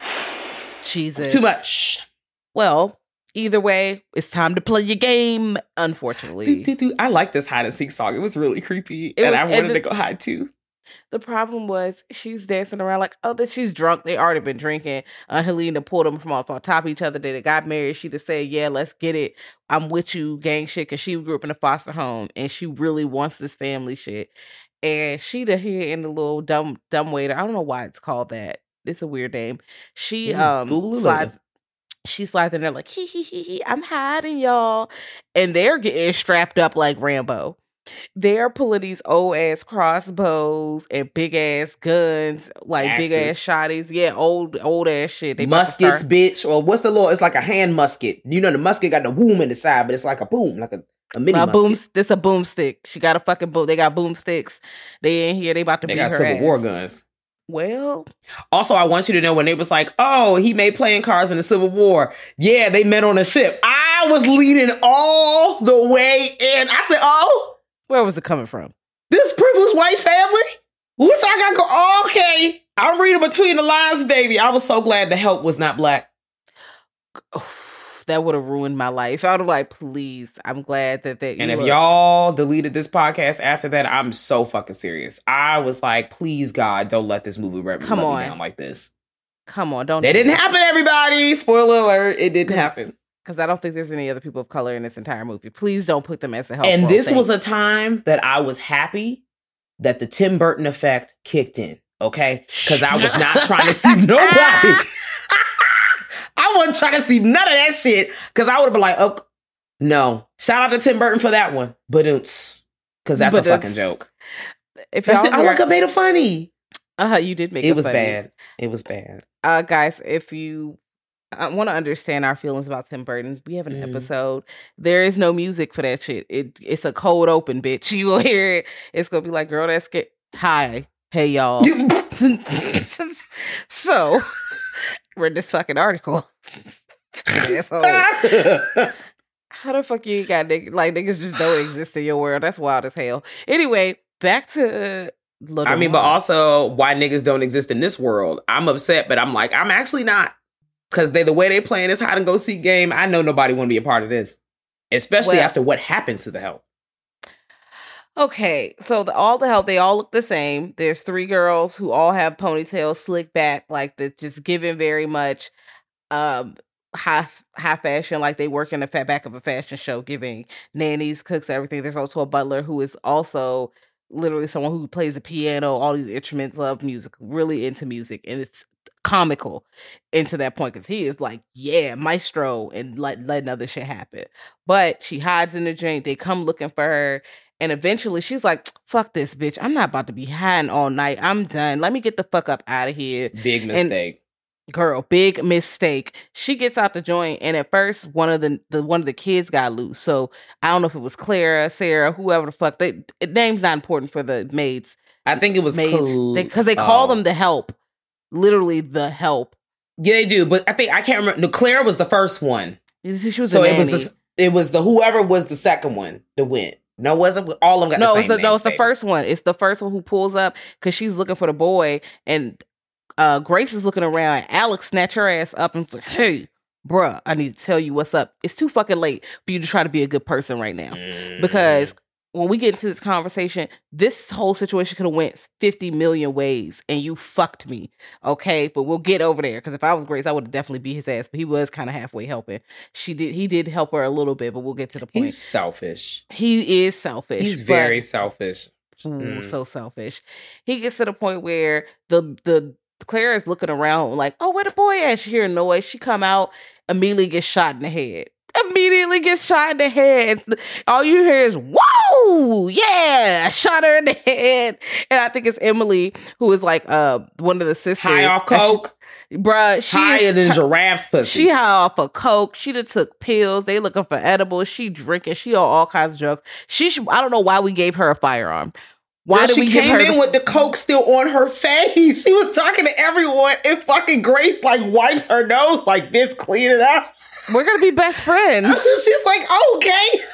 Jesus, too much. Well, either way, it's time to play your game. Unfortunately, do, do, do. I like this hide and seek song. It was really creepy, it and was, I wanted and the, to go hide too. The problem was she's dancing around like, oh, that she's drunk. They already been drinking. Uh, Helena pulled them from off on top of each other. They got married. She just said, yeah, let's get it. I'm with you, gang shit, because she grew up in a foster home, and she really wants this family shit. And she the here in the little dumb dumb waiter. I don't know why it's called that. It's a weird name. She um slides, she slides in there like, hee, hee, hee, hee, I'm hiding, y'all. And they're getting strapped up like Rambo. They're pulling these old ass crossbows and big ass guns, like axes. Big ass shotties. Yeah, old old ass shit. They muskets, bitch. Or what's the law? It's like a hand musket. You know, the musket got the boom in the side, but it's like a boom, like a, a mini a musket. Boom, it's a boomstick. She got a fucking boom. They got boomsticks. They in here. They about to they beat got her Civil ass. War guns. Well, also, I want you to know when they was like, oh, he made playing cards in the Civil War. Yeah, they met on a ship. I was leading all the way in. I said, oh. Where was it coming from? This privileged white family? Which I got go, oh, okay. I'm reading between the lines, baby. I was so glad the help was not black. Oh, that would have ruined my life. I would have like, please. I'm glad that that. And if were- y'all deleted this podcast after that, I'm so fucking serious. I was like, please, God, don't let this movie rep- Come let on. Me down like this. Come on, don't. That do didn't that. happen, everybody. Spoiler alert. It didn't happen. Because I don't think there's any other people of color in this entire movie. Please don't put them as a help. And this thing. was a time that I was happy that the Tim Burton effect kicked in. Okay? Because I was not trying to see nobody. I wasn't trying to see none of that shit. Because I would have been like, oh, no. Shout out to Tim Burton for that one. But it's because that's but a fucking joke. If y'all it, I like I made it funny. Uh-huh. You did make it, it was funny. bad. It was bad. Uh, guys, if you... I want to understand our feelings about Tim Burton. We have an mm. episode. There is no music for that shit. It It's a cold open, bitch. You will hear it. It's going to be like, girl, that's scared. Hi. Hey, y'all. So, read this fucking article. Asshole. How the fuck you got niggas? Like, niggas just don't exist in your world. That's wild as hell. Anyway, back to... Little I mean, Mama. But also, why niggas don't exist in this world. I'm upset, but I'm like, I'm actually not. Because they the way they playing this hide-and-go-seek game, I know nobody want to be a part of this. Especially well, after what happens to the help. Okay, so the, all the help, they all look the same. There's three girls who all have ponytails, slick back, like the, just giving very much um, high high fashion, like they work in the fat back of a fashion show, giving nannies, cooks, everything. There's also a butler who is also literally someone who plays the piano, all these instruments, love music, really into music, and it's comical into that point, because he is like, yeah, maestro, and let, letting other shit happen. But she hides in the drink. They come looking for her. And eventually she's like, fuck this, bitch. I'm not about to be hiding all night. I'm done. Let me get the fuck up out of here. Big mistake. And girl, big mistake. She gets out the joint, and at first one of the, the one of the kids got loose. So I don't know if it was Clara, Sarah, whoever the fuck. They name's not important for the maids. I think it was Cl- they, cuz they call oh. them the help. Literally the help. Yeah, they do, but I think I can't remember. No, Clara was the first one. She was So it was the it was the whoever was the second one that went. No, it wasn't all of them got no, the same. No, it's the, no, it's the first one. It's the first one who pulls up cuz she's looking for the boy, and Uh, Grace is looking around, and Alex snatched her ass up and said, hey, bruh, I need to tell you what's up. It's too fucking late for you to try to be a good person right now. Mm. Because when we get into this conversation, this whole situation could have went fifty million ways, and you fucked me, okay? But we'll get over there, because if I was Grace, I would have definitely beat his ass, but he was kind of halfway helping. She did. He did help her a little bit, but we'll get to the point. He's selfish. He is selfish. He's very selfish. Ooh, mm. So selfish. He gets to the point where the the Claire is looking around like, oh, where the boy at? She hear a noise. She come out, immediately gets shot in the head. Immediately gets shot in the head. All you hear is, whoa, yeah, shot her in the head. And I think it's Emily, who is like uh, one of the sisters. High off coke. She, bruh, she higher than t- giraffe's pussy. She high off of coke. She done took pills. They looking for edibles. She drinking. She on all kinds of drugs. She, should, I don't know why we gave her a firearm. Why did we give her? She came in with the coke still on her face. She was talking to everyone, and fucking Grace like wipes her nose, like, bitch, clean it up. We're gonna be best friends. She's like, oh, okay.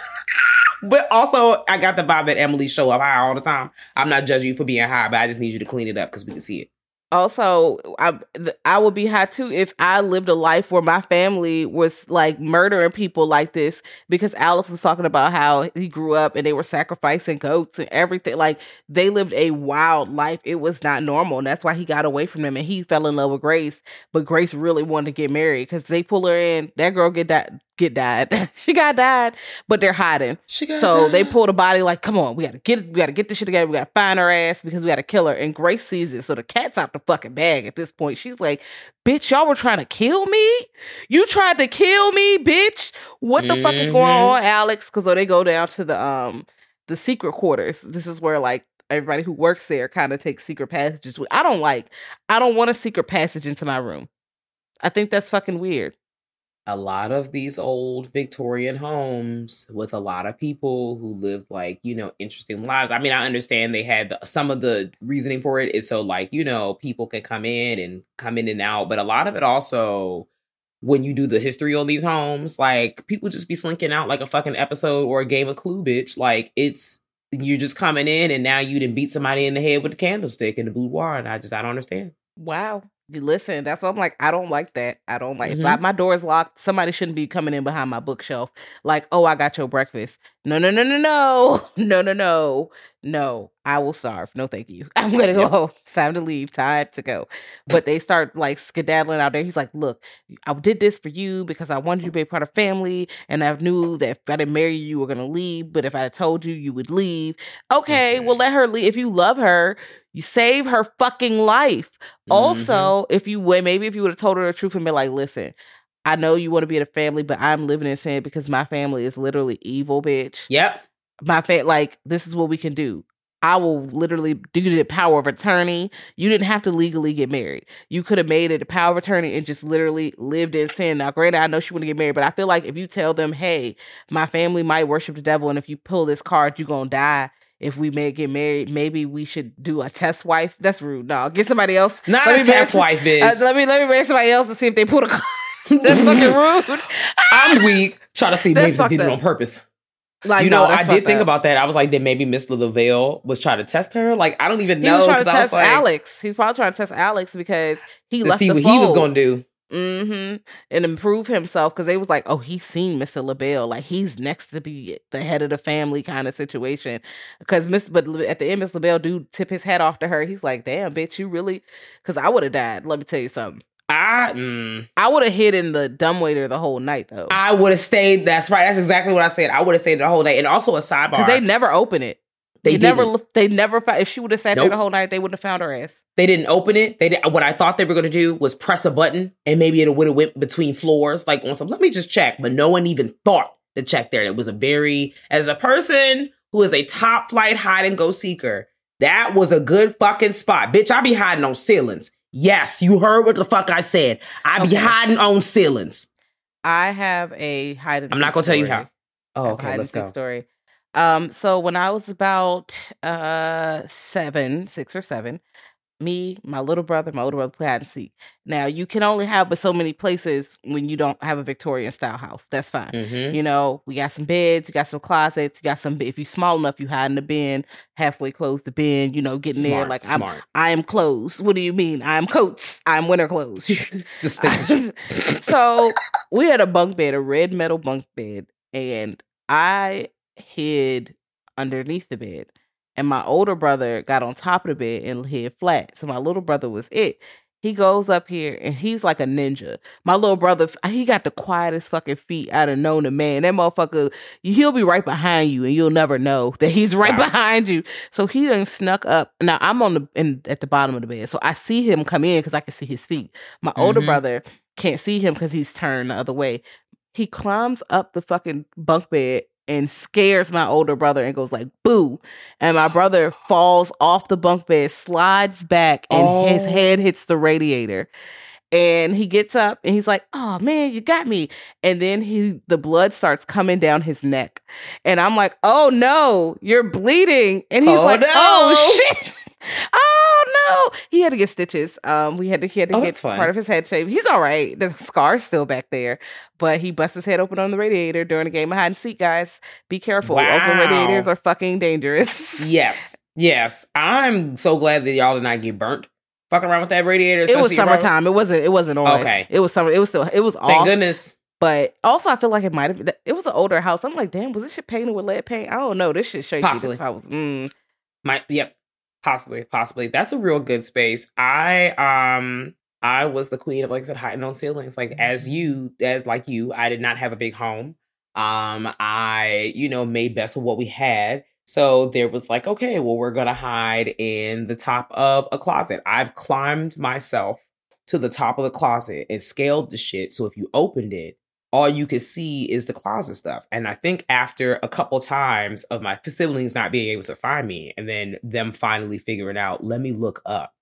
But also, I got the vibe that Emily show up high all the time. I'm not judging you for being high, but I just need you to clean it up because we can see it. Also, I I would be high too if I lived a life where my family was like murdering people like this, because Alex was talking about how he grew up and they were sacrificing goats and everything. Like, they lived a wild life. It was not normal. And that's why he got away from them, and he fell in love with Grace. But Grace really wanted to get married, because they pull her in. That girl get that. Get died. She got died, but they're hiding. She got so died. They pulled the body. Like, come on, we gotta get, we gotta get this shit together. We gotta find her ass, because we gotta kill her. And Grace sees it, so the cat's out the fucking bag at this point. She's like, "Bitch, y'all were trying to kill me. You tried to kill me, bitch. What the mm-hmm. fuck is going on, Alex?" Because so they go down to the um the secret quarters. This is where like everybody who works there kind of takes secret passages. I don't like. I don't want a secret passage into my room. I think that's fucking weird. A lot of these old Victorian homes with a lot of people who lived like, you know, interesting lives. I mean, I understand they had the, some of the reasoning for it is so like, you know, people can come in and come in and out. But a lot of it also, when you do the history on these homes, like people just be slinking out like a fucking episode or a game of Clue, bitch. Like it's, you're just coming in and now you done beat somebody in the head with a candlestick in the boudoir. And I just, I don't understand. Wow. Listen, that's what I'm like. I don't like that. I don't like mm-hmm. if I, my door is locked. Somebody shouldn't be coming in behind my bookshelf. Like, oh, I got your breakfast. No, no, no, no, no, no, no, no, no. I will starve. No, thank you. I'm gonna go home. It's time to leave. Time to go. But they start like skedaddling out there. He's like, look, I did this for you because I wanted you to be a part of family, and I knew that if I didn't marry you, you were gonna leave. But if I had told you, you would leave. Okay, okay. Well, let her leave. If you love her, you save her fucking life. Also, mm-hmm. if you maybe if you would have told her the truth and been like, listen, I know you want to be in a family, but I'm living in sin because my family is literally evil, bitch. Yep. My fa- like, this is what we can do. I will literally do the power of attorney. You didn't have to legally get married. You could have made it a power of attorney and just literally lived in sin. Now, granted, I know she wouldn't get married, but I feel like if you tell them, hey, my family might worship the devil, and if you pull this card, you're going to die. If we may get married, maybe we should do a test wife. That's rude. No, get somebody else. Not let a test some, wife, bitch. Uh, let me let me marry somebody else and see if they pull a card. That's fucking rude. I'm weak. Try to see maybe they did it on purpose. Like, you know, no, I did think up. about that. I was like, then maybe Miss LaVelle was trying to test her. Like, I don't even know. He was trying to test I was like, Alex. He's probably trying to test Alex because he to left see the what fold. He was going to do. Mm-hmm. And improve himself, because they was like, oh, he's seen Mister LaBelle, like he's next to be the head of the family kind of situation. Because Miss, but at the end, Miss LaBelle do tip his head off to her. He's like, damn, bitch, you really? Because I would have died. Let me tell you something. I mm. I would have hidden the dumbwaiter the whole night though. I would have stayed. That's right. That's exactly what I said. I would have stayed the whole night. And also a sidebar, because they never open it. They, they never. They never. If she would have sat nope. there the whole night, they wouldn't have found her ass. They didn't open it. They did, what I thought they were going to do was press a button, and maybe it would have went between floors, like on some. Let me just check. But no one even thought to check there. It was a very, as a person who is a top flight hide and go seeker, that was a good fucking spot, bitch. I be hiding on ceilings. Yes, you heard what the fuck I said. I okay. be hiding on ceilings. I have a hide and. I'm not going to tell you how. Oh, okay, let's go. Story. Um, so when I was about uh, seven, six or seven, me, my little brother, my older brother play hide and seek. Now, you can only have but so many places when you don't have a Victorian style house. That's fine. Mm-hmm. You know, we got some beds, you got some closets, you got some. If you're small enough, you hide in the bin, halfway close the bin, you know, getting smart, there like smart. I'm. I am clothes. What do you mean? I'm coats. I'm winter clothes. Just so we had a bunk bed, a red metal bunk bed, and I hid underneath the bed, and my older brother got on top of the bed and hid flat. So my little brother was it. He goes up here and he's like a ninja. My little brother, he got the quietest fucking feet I done known a man. That motherfucker, he'll be right behind you and you'll never know that he's right wow. behind you. So he done snuck up. Now I'm on the in, at the bottom of the bed, so I see him come in because I can see his feet. My mm-hmm. older brother can't see him because he's turned the other way. He climbs up the fucking bunk bed and scares my older brother and goes like, boo. And my brother falls off the bunk bed, slides back, and oh. his head hits the radiator. And he gets up and he's like, oh man, you got me. And then he the blood starts coming down his neck. And I'm like, oh no, you're bleeding. And he's oh, like, no. oh shit. Oh no! He had to get stitches. Um, we had to he had to oh, get part of his head shaved. He's all right. The scar's still back there, but he busts his head open on the radiator during a game of hide and seek. Guys, be careful. Wow. Also, radiators are fucking dangerous. Yes, yes. I'm so glad that y'all did not get burnt fucking around with that radiator. It was summertime. Around. It wasn't. It wasn't on. Okay. It was summer. It was still. It was. Thank off. goodness. But also, I feel like it might have. It was an older house. I'm like, damn, was this shit painted with lead paint? I don't know. This shit shaky. Possibly. This house. Mm. My yep. Possibly, possibly. That's a real good space. I um I was the queen of, like I said, hiding on ceilings. Like as you, as like you, I did not have a big home. Um, I, you know, made best of what we had. So there was like, okay, well, we're gonna hide in the top of a closet. I've climbed myself to the top of the closet and scaled the shit. So if you opened it, all you could see is the closet stuff. And I think after a couple times of my siblings not being able to find me and then them finally figuring out, let me look up.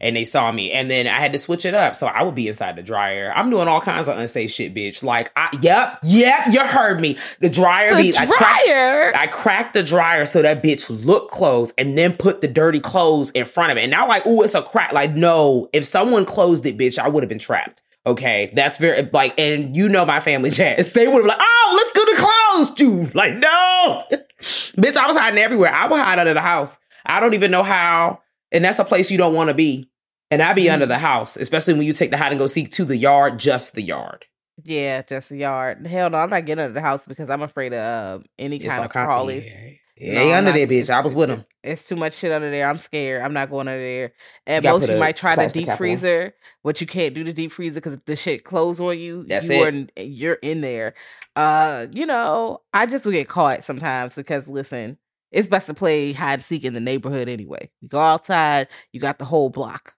And they saw me. And then I had to switch it up. So I would be inside the dryer. I'm doing all kinds of unsafe shit, bitch. Like, I, yep, yep, you heard me. The dryer. The be, dryer? I cracked, I cracked the dryer so that bitch looked closed and then put the dirty clothes in front of it. And now like, ooh, it's a crack. Like, no, if someone closed it, bitch, I would have been trapped. Okay, that's very, like, and you know my family chats. They would have been like, oh, let's go to clothes, dude. Like, no. Bitch, I was hiding everywhere. I would hide under the house. I don't even know how. And that's a place you don't want to be. And I'd be mm-hmm. under the house, especially when you take the hide and go seek to the yard, just the yard. Yeah, just the yard. Hell no, I'm not getting under the house because I'm afraid of uh, any it's kind of crawlies. Yeah. Yeah, no, under not, there, bitch. I was with him. It's too much shit under there. I'm scared. I'm not going under there. At most, you might try the deep freezer, on. But you can't do the deep freezer because if the shit closes on you, that's you it. Are, you're in there. Uh, you know, I just would get caught sometimes because, listen, it's best to play hide and seek in the neighborhood anyway. You go outside, you got the whole block.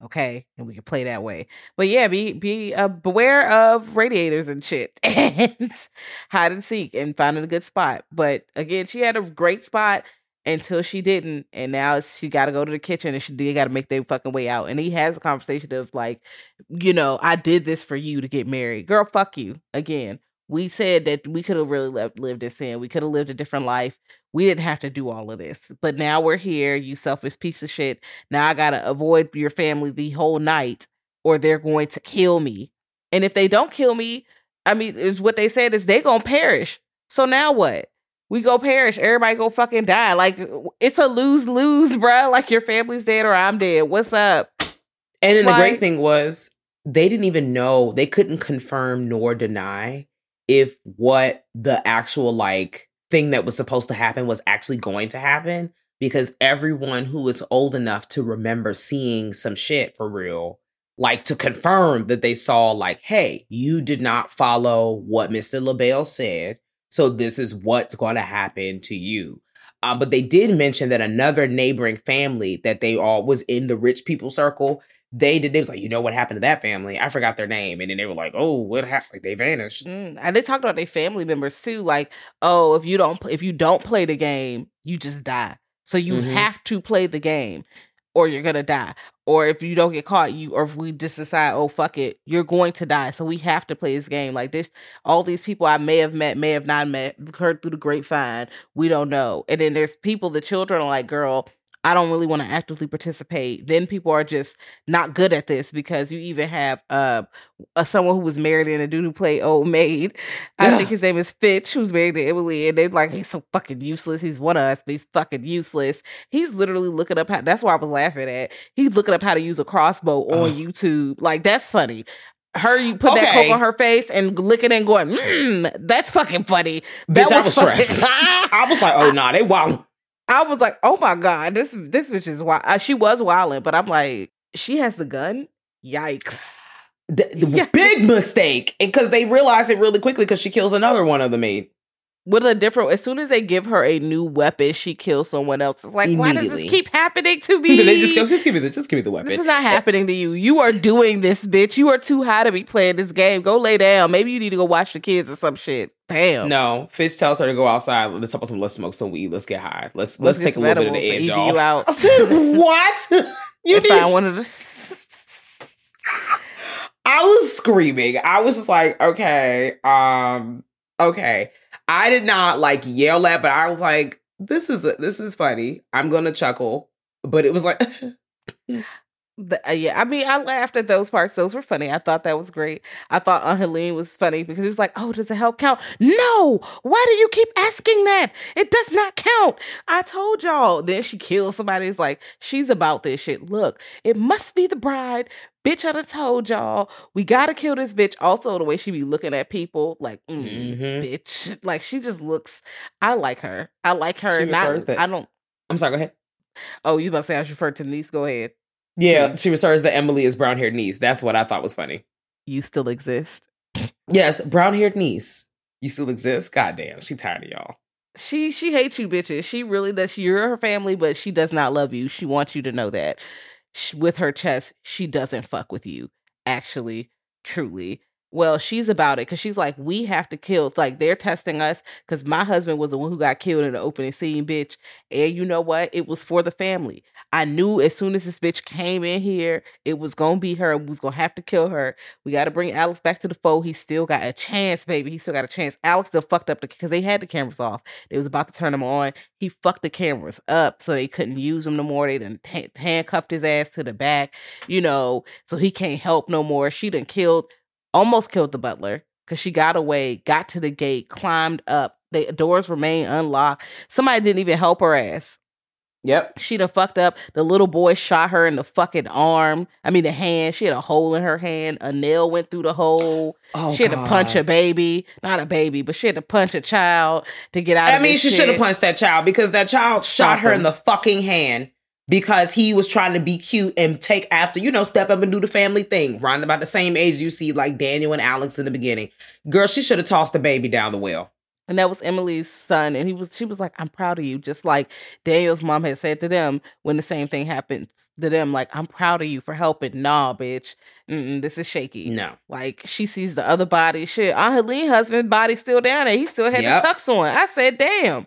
Okay, and we can play that way. But yeah, be be uh, beware of radiators and shit, and hide and seek and finding a good spot. But again, she had a great spot until she didn't, and now it's, she got to go to the kitchen and she they got to make their fucking way out. And he has a conversation of like, you know, I did this for you to get married, girl. Fuck you again. We said that we could have really left, lived in sin. We could have lived a different life. We didn't have to do all of this. But now we're here, you selfish piece of shit. Now I got to avoid your family the whole night or they're going to kill me. And if they don't kill me, I mean, is what they said is they going to perish. So now what? We go perish. Everybody go fucking die. Like, it's a lose-lose, bruh. Like, your family's dead or I'm dead. What's up? And then like, the great thing was they didn't even know. They couldn't confirm nor deny if what the actual like thing that was supposed to happen was actually going to happen, because everyone who is old enough to remember seeing some shit for real, like to confirm that they saw like, hey, you did not follow what Mister LaBelle said. So this is what's going to happen to you. Um, but they did mention that another neighboring family that they all was in the rich people circle. They did. They was like, you know what happened to that family? I forgot their name. And then they were like, oh, what happened? Like, they vanished. Mm, and they talked about their family members too. Like, oh, if you don't if you don't play the game, you just die. So you mm-hmm. have to play the game, or you're gonna die. Or if you don't get caught, you or if we just decide, oh fuck it, you're going to die. So we have to play this game. Like this, all these people I may have met, may have not met, heard through the grapevine. We don't know. And then there's people, the children are like, girl, I don't really want to actively participate. Then people are just not good at this because you even have uh, a, someone who was married in a dude who played Old Maid. I yeah. think his name is Fitch, who's married to Emily. And they're like, he's so fucking useless. He's one of us, but he's fucking useless. He's literally looking up how, that's why I was laughing at. He's looking up how to use a crossbow oh. on YouTube. Like, that's funny. Her, you put okay. that coke on her face and licking and going, mm, that's fucking funny. That Bitch, was I was fucking- stressed. I was like, oh, nah, they wild. I was like, oh my God, this this bitch is wild. Uh, she was wilding, but I'm like, she has the gun? Yikes. The, the Yikes. Big mistake. Because they realize it really quickly because she kills another one of the maid. With a different, as soon as they give her a new weapon, she kills someone else. It's like, why does this keep happening to me? They just, go, just, give me the, just give me the weapon. This is not happening to you. You are doing this, bitch. You are too high to be playing this game. Go lay down. Maybe you need to go watch the kids or some shit. Damn. No, Fitch tells her to go outside. Let's help us. Let's smoke some weed. Let's get high. Let's let's, let's take a little bit of the edge off. Out. What? You if need? I wanted to. I was screaming. I was just like, okay, um, okay. I did not like yell at, but I was like, this is a, this is funny. I'm gonna chuckle, but it was like. The, uh, yeah, I mean, I laughed at those parts. Those were funny. I thought that was great. I thought Aunt Helene was funny because it was like, oh, does the help count? No! Why do you keep asking that? It does not count. I told y'all. Then she kills somebody. It's like, she's about this shit. Look, it must be the bride. Bitch, I done told y'all. We gotta kill this bitch. Also, the way she be looking at people, like, mm, mm-hmm. bitch. Like, she just looks, I like her. I like her. Not, that, I don't. I'm sorry, go ahead. Oh, you about to say I should refer to Denise. Go ahead. Yeah, she refers to Emily as brown-haired niece. That's what I thought was funny. You still exist. Yes, brown-haired niece. You still exist? Goddamn, she tired of y'all. She she hates you, bitches. She really does. You're her family, but she does not love you. She wants you to know that. She, with her chest, she doesn't fuck with you. Actually, truly. Well, she's about it because she's like, we have to kill. It's like, they're testing us because my husband was the one who got killed in the opening scene, bitch. And you know what? It was for the family. I knew as soon as this bitch came in here, it was going to be her. We was going to have to kill her. We got to bring Alex back to the fold. He still got a chance, baby. He still got a chance. Alex still fucked up because the, they had the cameras off. They was about to turn them on. He fucked the cameras up so they couldn't use them no more. They done t- handcuffed his ass to the back, you know, so he can't help no more. She done killed Almost killed the butler because she got away, got to the gate, climbed up. The doors remain unlocked. Somebody didn't even help her ass. Yep. She done fucked up. The little boy shot her in the fucking arm. I mean, the hand. She had a hole in her hand. A nail went through the hole. Oh, she had God. to punch a baby. Not a baby, but she had to punch a child to get out I of mean, this shit. I mean, she should have punched that child because that child shot, shot her him. in the fucking hand. Because he was trying to be cute and take after, you know, step up and do the family thing. Round about the same age you see, like, Daniel and Alex in the beginning. Girl, she should have tossed the baby down the well. And that was Emily's son. And he was, she was like, I'm proud of you. Just like Daniel's mom had said to them when the same thing happened to them. Like, I'm proud of you for helping. Nah, bitch. Mm-mm, this is shaky. No. Like, she sees the other body. Shit, Aunt Helene's husband's body still down there. He still had yep. the tux on. I said, damn.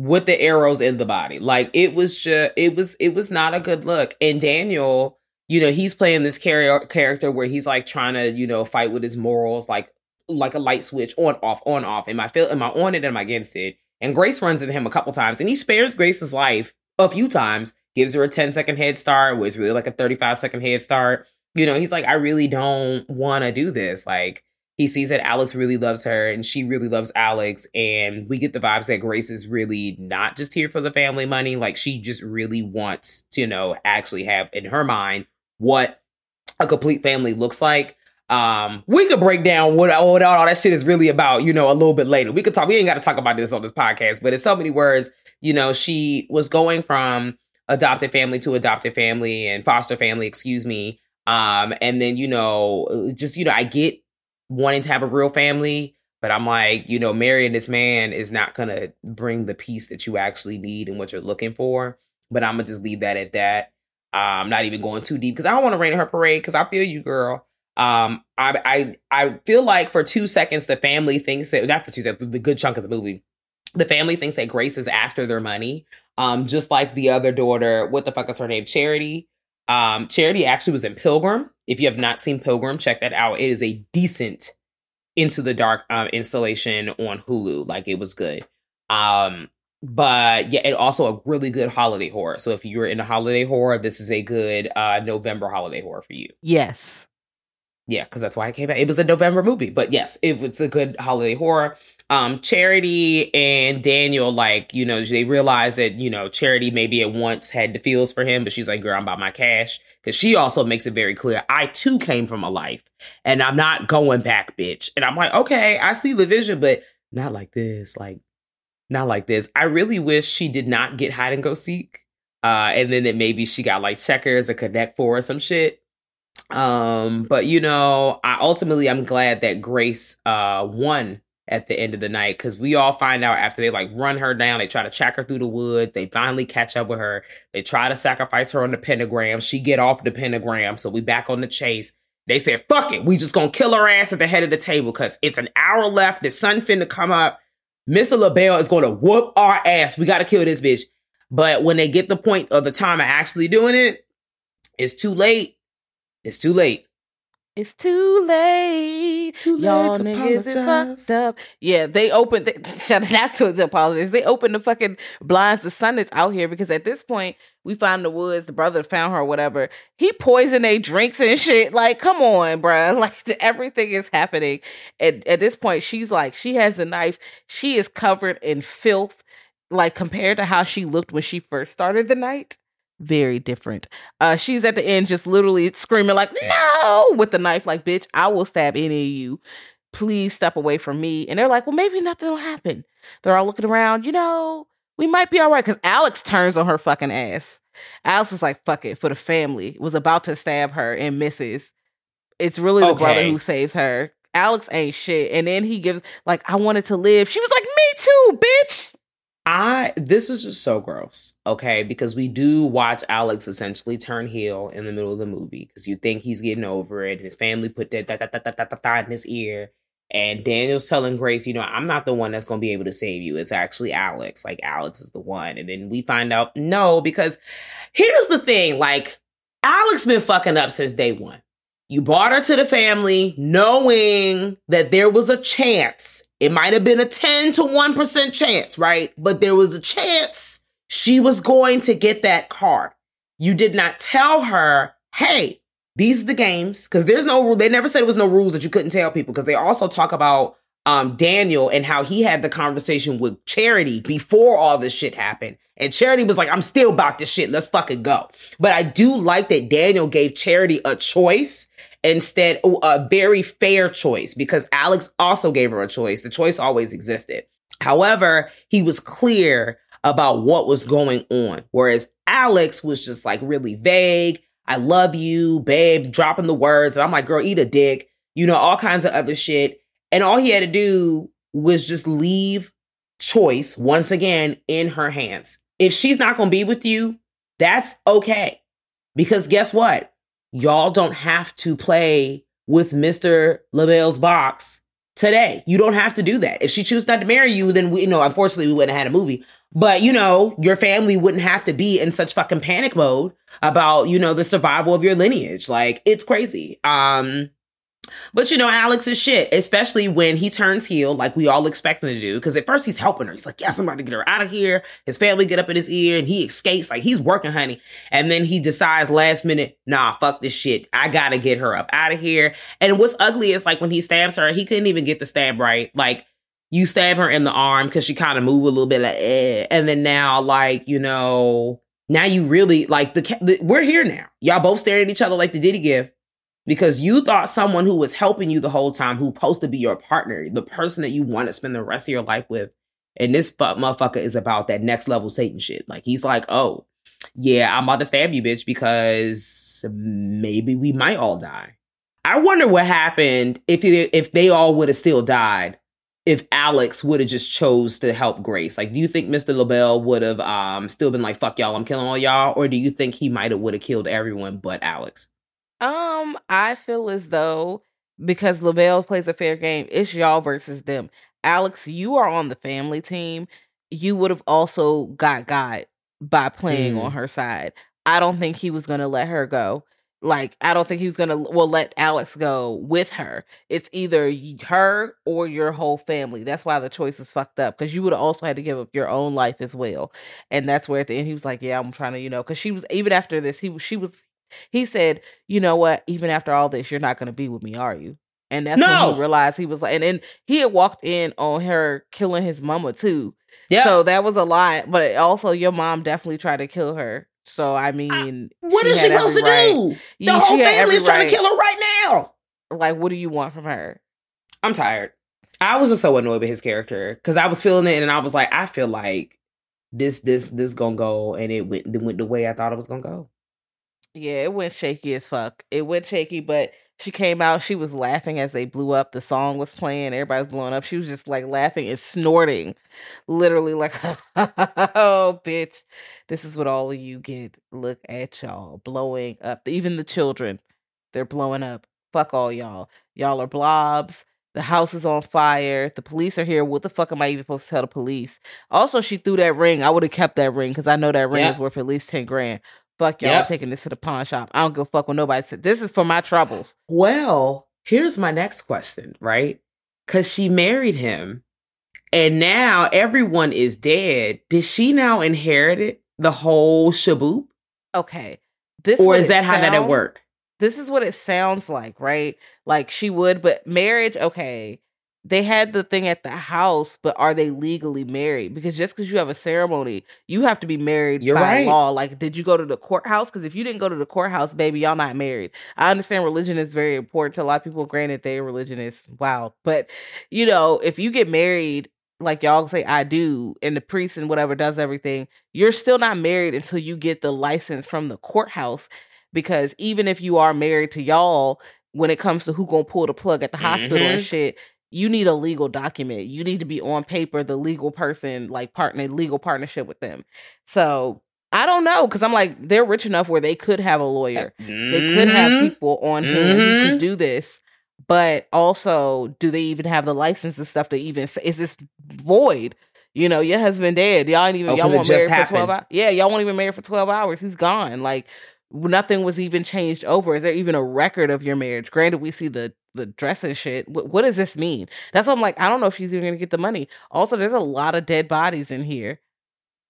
With the arrows in the body. Like, it was just, it was, it was not a good look. And Daniel, you know, he's playing this car- character where he's like trying to, you know, fight with his morals, like, like a light switch on, off, on, off. Am I feel, am I on it? Am I against it? And Grace runs into him a couple times and he spares Grace's life a few times, gives her a ten second head start, was really like a thirty-five second head start. You know, he's like, I really don't want to do this. Like, he sees that Alex really loves her and she really loves Alex. And we get the vibes that Grace is really not just here for the family money. Like, she just really wants to, you know, actually have in her mind what a complete family looks like. Um, we could break down what, what all that shit is really about, you know, a little bit later. We could talk. We ain't got to talk about this on this podcast. But in so many words, you know, she was going from adopted family to adopted family and foster family, excuse me. Um, and then, you know, just, you know, I get wanting to have a real family, But I'm like, you know, marrying this man is not going to bring the peace that you actually need and what you're looking for. But I'm going to just leave that at that. Uh, I'm not even going too deep because I don't want to rain on her parade because I feel you, girl. Um, I, I I feel like for two seconds, the family thinks that, not for two seconds, the good chunk of the movie, the family thinks that Grace is after their money. Um, just like the other daughter, what the fuck is her name? Charity. Um, Charity actually was in Pilgrim. If you have not seen Pilgrim, check that out. It is a decent Into the Dark um, installation on Hulu. Like, it was good. Um, but yeah, and also a really good holiday horror. So if you're into holiday horror, this is a good uh, November holiday horror for you. Yes. Yeah, because that's why it came out. It was a November movie, but yes, it was a good holiday horror. Um, Charity and Daniel, like, you know, they realize that, you know, Charity maybe at once had the feels for him, but she's like, girl, I'm about my cash. Because she also makes it very clear, I too came from a life and I'm not going back, bitch. And I'm like, okay, I see the vision, but not like this, like, not like this. I really wish she did not get hide and go seek. Uh, and then that maybe she got like checkers or Connect Four or some shit. Um, but you know, I ultimately I'm glad that Grace uh won at the end of the night, because we all find out after they like run her down, they try to track her through the woods, they finally catch up with her, they try to sacrifice her on the pentagram, she get off the pentagram, so we back on the chase. They said, fuck it, we just gonna kill her ass at the head of the table because it's an hour left, the sun finna come up, Mister LaBelle is gonna whoop our ass, we gotta kill this bitch. But when they get the point of the time of actually doing it, it's too late. It's too late. It's too late. Too late. Y'all to niggas is fucked up. Yeah, they opened. They, that's what the apologies. They opened the fucking blinds. The sun is out here because at this point, we found the woods. The brother found her, or whatever. He poisoned their drinks and shit. Like, come on, bruh. Like, the, everything is happening. And at this point, she's like, she has a knife. She is covered in filth. Like, compared to how she looked when she first started the night. Very different. Uh, she's at the end just literally screaming like, no, with the knife, like, bitch, I will stab any of you. Please step away from me. And they're like, well, maybe nothing will happen. They're all looking around, you know, we might be all right. Because Alex turns on her fucking ass. Alex is like, fuck it, for the family. Was about to stab her and misses. It's really okay. The brother who saves her. Alex ain't shit. And then he gives, like, I wanted to live. She was like, me too, bitch. I, this is just so gross, okay? Because we do watch Alex essentially turn heel in the middle of the movie because you think he's getting over it. And his family put that that, that, that, that, that, that in his ear. And Daniel's telling Grace, you know, I'm not the one that's going to be able to save you. It's actually Alex. Like, Alex is the one. And then we find out, no, because here's the thing. Like, Alex been fucking up since day one. You brought her to the family knowing that there was a chance. It might have been a ten to one percent chance, right? But there was a chance she was going to get that card. You did not tell her, hey, these are the games. Because there's no rule. They never said it was no rules that you couldn't tell people. Because they also talk about um, Daniel and how he had the conversation with Charity before all this shit happened. And Charity was like, I'm still about this shit. Let's fucking go. But I do like that Daniel gave Charity a choice. Instead, a very fair choice, because Alex also gave her a choice. The choice always existed. However, he was clear about what was going on, whereas Alex was just like really vague. I love you, babe, dropping the words. And I'm like, girl, eat a dick, you know, all kinds of other shit. And all he had to do was just leave choice once again in her hands. If she's not going to be with you, that's okay. Because guess what? Y'all don't have to play with Mister LaBelle's box today. You don't have to do that. If she chooses not to marry you, then we, you know, unfortunately, we wouldn't have had a movie. But, you know, your family wouldn't have to be in such fucking panic mode about, you know, the survival of your lineage. Like, it's crazy. Um, but, you know, Alex is shit, especially when he turns heel like we all expect him to do. Because at first he's helping her. He's like, yes, I'm about to get her out of here. His family get up in his ear and he escapes. Like, he's working, honey. And then he decides last minute, nah, fuck this shit. I got to get her up out of here. And what's ugly is, like, when he stabs her, he couldn't even get the stab right. Like, you stab her in the arm because she kind of moved a little bit like, eh. And then now, like, you know, now you really like the, the we're here now. Y'all both staring at each other like the Diddy gift. Because you thought someone who was helping you the whole time, who's supposed to be your partner, the person that you want to spend the rest of your life with. And this fuck motherfucker is about that next level Satan shit. Like, he's like, oh, yeah, I'm about to stab you, bitch, because maybe we might all die. I wonder what happened if, it, if they all would have still died if Alex would have just chose to help Grace? Like, do you think Mister LaBelle would have um, still been like, fuck y'all, I'm killing all y'all? Or do you think he might have would have killed everyone but Alex? Um, I feel as though, because LaBelle plays a fair game, it's y'all versus them. Alex, you are on the family team. You would have also got God by playing mm. on her side. I don't think he was going to let her go. Like, I don't think he was going to well let Alex go with her. It's either her or your whole family. That's why the choice is fucked up, because you would have also had to give up your own life as well. And that's where at the end he was like, yeah, I'm trying to, you know, because she was, even after this, he she was, he said, you know what, even after all this, you're not going to be with me, are you? And that's no. when he realized he was like, and then he had walked in on her killing his mama too. Yeah. So that was a lot, but also your mom definitely tried to kill her. So, I mean, I, what she is she supposed to right. do? The yeah, whole family is trying right. to kill her right now. Like, what do you want from her? I'm tired. I was just so annoyed with his character, because I was feeling it and I was like, I feel like this, this, this gonna go, and it went, it went the way I thought it was gonna go. Yeah, it went shaky as fuck. It went shaky, but she came out, she was laughing as they blew up. The song was playing, everybody was blowing up. She was just like laughing and snorting. Literally like, oh, bitch, this is what all of you get. Look at y'all blowing up. Even the children, they're blowing up. Fuck all y'all. Y'all are blobs. The house is on fire. The police are here. What the fuck am I even supposed to tell the police? Also, she threw that ring. I would have kept that ring, because I know that ring yeah. is worth at least ten grand. Fuck y'all, yep. I'm taking this to the pawn shop. I don't give a fuck what nobody said. This is for my troubles. Well, here's my next question, right? Because she married him, and now everyone is dead. Did she now inherit the whole shaboop? Okay. This or is that sound, how that worked? This is what it sounds like, right? Like she would, but marriage, okay. They had the thing at the house, but are they legally married? Because just because you have a ceremony, you have to be married You're by right. law. Like, did you go to the courthouse? Because if you didn't go to the courthouse, baby, y'all not married. I understand religion is very important to a lot of people. Granted, their religion is wild. But, you know, if you get married, like y'all say, I do, and the priest and whatever does everything, you're still not married until you get the license from the courthouse. Because even if you are married to y'all, when it comes to who gonna pull the plug at the mm-hmm. hospital and shit, you need a legal document. You need to be on paper, the legal person, like partner, legal partnership with them. So I don't know, because I'm like, they're rich enough where they could have a lawyer. Mm-hmm. They could have people on mm-hmm. hand who could do this. But also, do they even have the license and stuff to even say, is this void? You know, your husband dead. Y'all ain't even, oh, y'all won't marry for twelve hours. Yeah, y'all won't even marry for twelve hours. He's gone. Like, nothing was even changed over. Is there even a record of your marriage? Granted, we see the the dress and shit. What, what does this mean? That's what I'm like, I don't know if she's even gonna get the money. Also, there's a lot of dead bodies in here.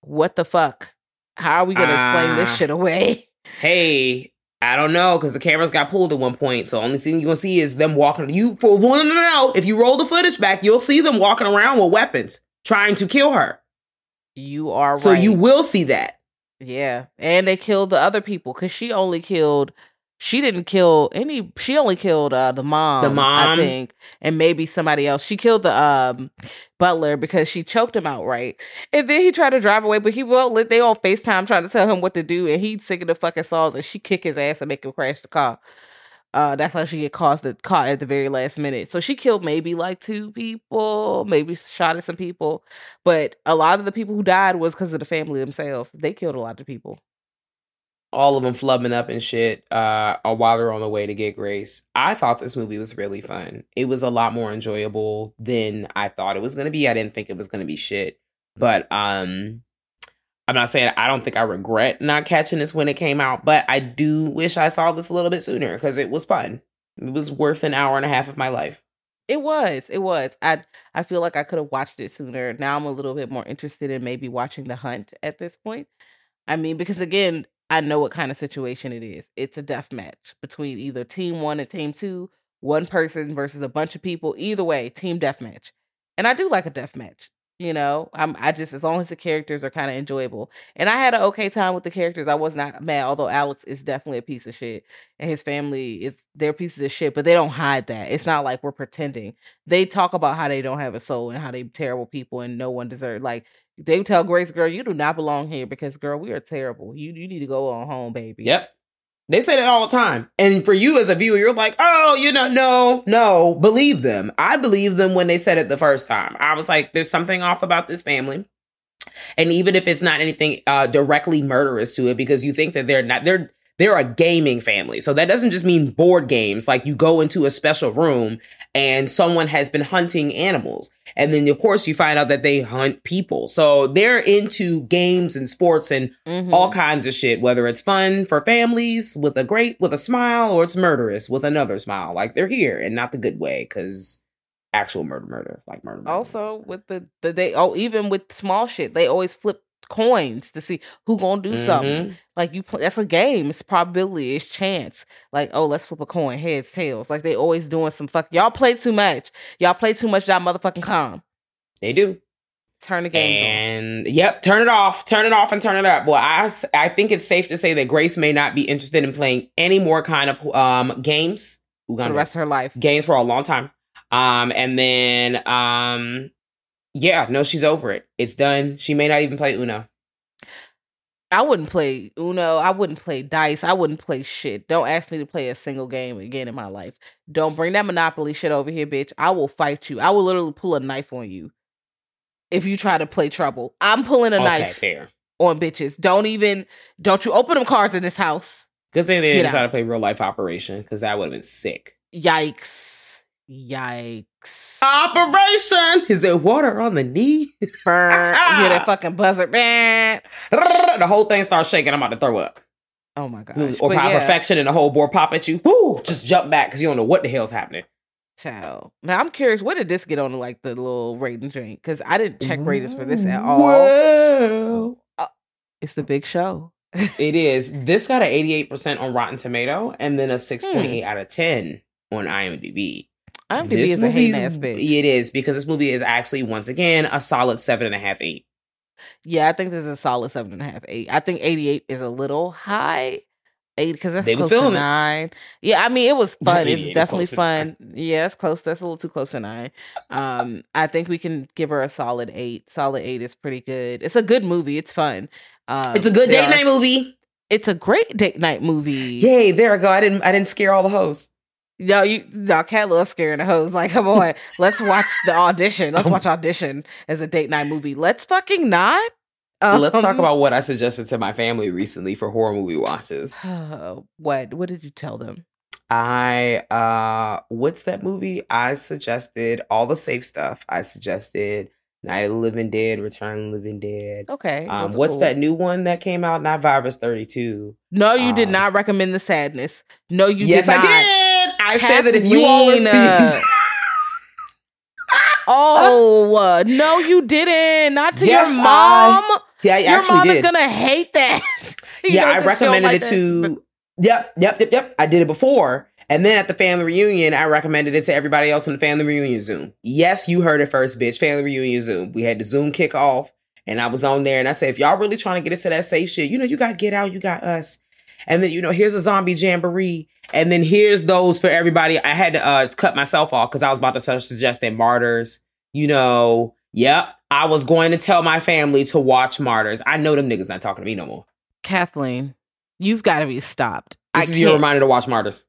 What the fuck? How are we gonna uh, explain this shit away? Hey, I don't know, because the cameras got pulled at one point, so only thing you're gonna see is them walking. You for one, no, no, no. If you roll the footage back, you'll see them walking around with weapons trying to kill her. You are right. So you will see that. Yeah, and they killed the other people, because she only killed. She didn't kill any. She only killed uh, the mom. The mom, I think, and maybe somebody else. She killed the um, butler because she choked him out, right? And then he tried to drive away, but he won't let. They on FaceTime trying to tell him what to do, and he's singing the fucking songs, and she kick his ass and make him crash the car. Uh, that's how she get caught, caught at the very last minute. So she killed maybe like two people, maybe shot at some people. But a lot of the people who died was because of the family themselves. They killed a lot of people. All of them flubbing up and shit uh, while they're on the way to get Grace. I thought this movie was really fun. It was a lot more enjoyable than I thought it was going to be. I didn't think it was going to be shit. But um, I'm not saying I don't think I regret not catching this when it came out, but I do wish I saw this a little bit sooner, because it was fun. It was worth an hour and a half of my life. It was. It was. I I feel like I could have watched it sooner. Now I'm a little bit more interested in maybe watching The Hunt at this point. I mean, because again, I know what kind of situation it is. It's a death match between either team one and team two, one person versus a bunch of people. Either way, team death match. And I do like a death match. You know, I'm, I just, as long as the characters are kind of enjoyable. And I had an okay time with the characters. I was not mad, although Alex is definitely a piece of shit. And his family, is they're pieces of shit, but they don't hide that. It's not like we're pretending. They talk about how they don't have a soul and how they terrible people and no one deserves. Like, they tell Grace, girl, you do not belong here because, girl, we are terrible. You you need to go on home, baby. Yep. They say that all the time. And for you as a viewer, you're like, oh, you know, no, no, believe them. I believed them when they said it the first time. I was like, there's something off about this family. And even if it's not anything uh, directly murderous to it, because you think that they're not, they're, they're a gaming family. So that doesn't just mean board games. Like you go into a special room and someone has been hunting animals. And then, of course, you find out that they hunt people. So they're into games and sports and mm-hmm. all kinds of shit, whether it's fun for families with a great, with a smile, or it's murderous with another smile. Like they're here and not the good way, because actual murder, murder, like murder. murder also, murder. with the, the, they, oh, even with small shit, they always flip coins to see who gonna do mm-hmm. something. Like you play, that's a game. It's probability, it's chance. Like, oh, let's flip a coin, heads, tails. Like they always doing some fuck. Y'all play too much. Y'all play too much. Y'all motherfucking calm. They do. Turn the games and, on. And yep, turn it off. Turn it off and turn it up. Well, I I think it's safe to say that Grace may not be interested in playing any more kind of um games. Uganda. For the rest of her life. Games for a long time. Um, and then um. Yeah, no, she's over it. It's done. She may not even play Uno. I wouldn't play Uno. I wouldn't play dice. I wouldn't play shit. Don't ask me to play a single game again in my life. Don't bring that Monopoly shit over here, bitch. I will fight you. I will literally pull a knife on you if you try to play trouble. I'm pulling a okay, knife fair. on bitches. Don't even, don't you open them cards in this house. Good thing they Get didn't out. try to play Real Life Operation, because that would have been sick. Yikes. Yikes. Operation! Is there water on the knee? You hear that fucking buzzer? The whole thing starts shaking. I'm about to throw up. Oh my gosh. Or Pie yeah. Perfection and the whole board pop at you. Woo! Just jump back because you don't know what the hell's happening. Child. Now I'm curious, where did this get on like the little rating drink? Because I didn't check ratings for this at all. Well, uh, it's the big show. It is. This got an eighty-eight percent on Rotten Tomato and then a six point eight hmm. out of ten on IMDb. IMDb this is movie, a hate ass bitch. It is, because this movie is actually, once again, a solid seven and a half, eight. Yeah, I think this is a solid seven and a half, eight. I think eighty-eight is a little high, eight, because that's they close to nine. It. Yeah, I mean, it was fun. It was definitely fun. Yeah, it's close. That's a little too close to nine. Um, I think we can give her a solid eight. Solid eight is pretty good. It's a good movie. It's fun. Um, it's a good date are, night movie. It's a great date night movie. Yay! There I go. I didn't. I didn't scare all the hoes. Yo, you, y'all can't love scaring the hoes. Like, come on, let's watch the audition. Let's watch Audition as a date night movie. Let's fucking not. Um, let's talk about what I suggested to my family recently for horror movie watches. Uh, what? What did you tell them? I, uh, what's that movie? I suggested All the Safe Stuff. I suggested Night of the Living Dead, Return of the Living Dead. Okay. Um, what's cool. that new one that came out? Not Virus thirty-two. No, you um, did not recommend The Sadness. No, you yes, did not. Yes, I did. I Kathleen, said that if you all are oh uh, no, you didn't. Not to yes, your mom. I, yeah, I your actually mom did. Is gonna hate that. Yeah, I recommended like it that. to. Yep, yep, yep, yep. I did it before, and then at the family reunion, I recommended it to everybody else in the family reunion Zoom. Yes, you heard it first, bitch. Family reunion Zoom. We had the Zoom kickoff, and I was on there, and I said, if y'all really trying to get into that safe shit, you know, you got Get Out, you got Us. And then, you know, here's a zombie jamboree. And then here's those for everybody. I had to uh, cut myself off because I was about to suggest that Martyrs, you know. Yep. I was going to tell my family to watch Martyrs. I know them niggas not talking to me no more. Kathleen, you've got to be stopped. This I is can't. your reminder to watch Martyrs.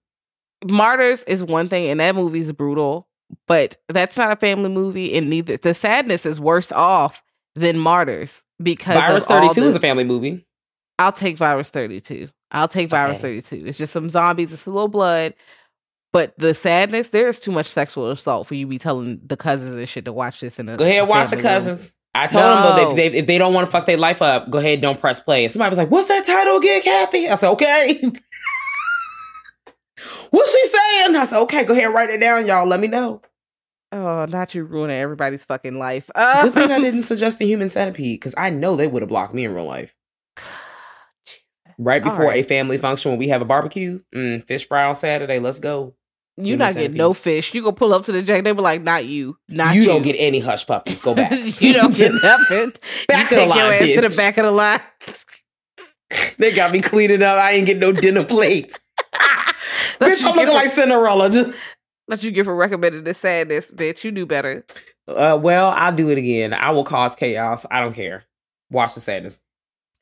Martyrs is one thing, and that movie's brutal. But that's not a family movie, and neither. The Sadness is worse off than Martyrs because Virus thirty-two is a family movie. I'll take Virus thirty-two. I'll take Virus okay. thirty-two. It's just some zombies. It's a little blood. But The Sadness, there is too much sexual assault for you to be telling the cousins and shit to watch this. In a, go ahead, watch the cousins. Movie. I told no. them, but they, they, if they don't want to fuck their life up, go ahead, don't press play. And somebody was like, what's that title again, Kathy? I said, okay. What's she saying? I said, okay, go ahead, write it down, y'all. Let me know. Oh, not you ruining everybody's fucking life. Um, Good thing I didn't suggest The Human Centipede, because I know they would have blocked me in real life. Right before right. a family function when we have a barbecue, mm, fish fry on Saturday. Let's go. You're not getting no fish. You go pull up to the jack. They be like, not you, not you. You don't get any hush puppies. Go back. You don't get nothing. Back you to take the line, your ass bitch. To the back of the line. They got me cleaning up. I ain't get no dinner plate. Bitch, I'm looking like Cinderella. Just let you get for recommending The Sadness, bitch. You do better. Uh, well, I'll do it again. I will cause chaos. I don't care. Watch The Sadness.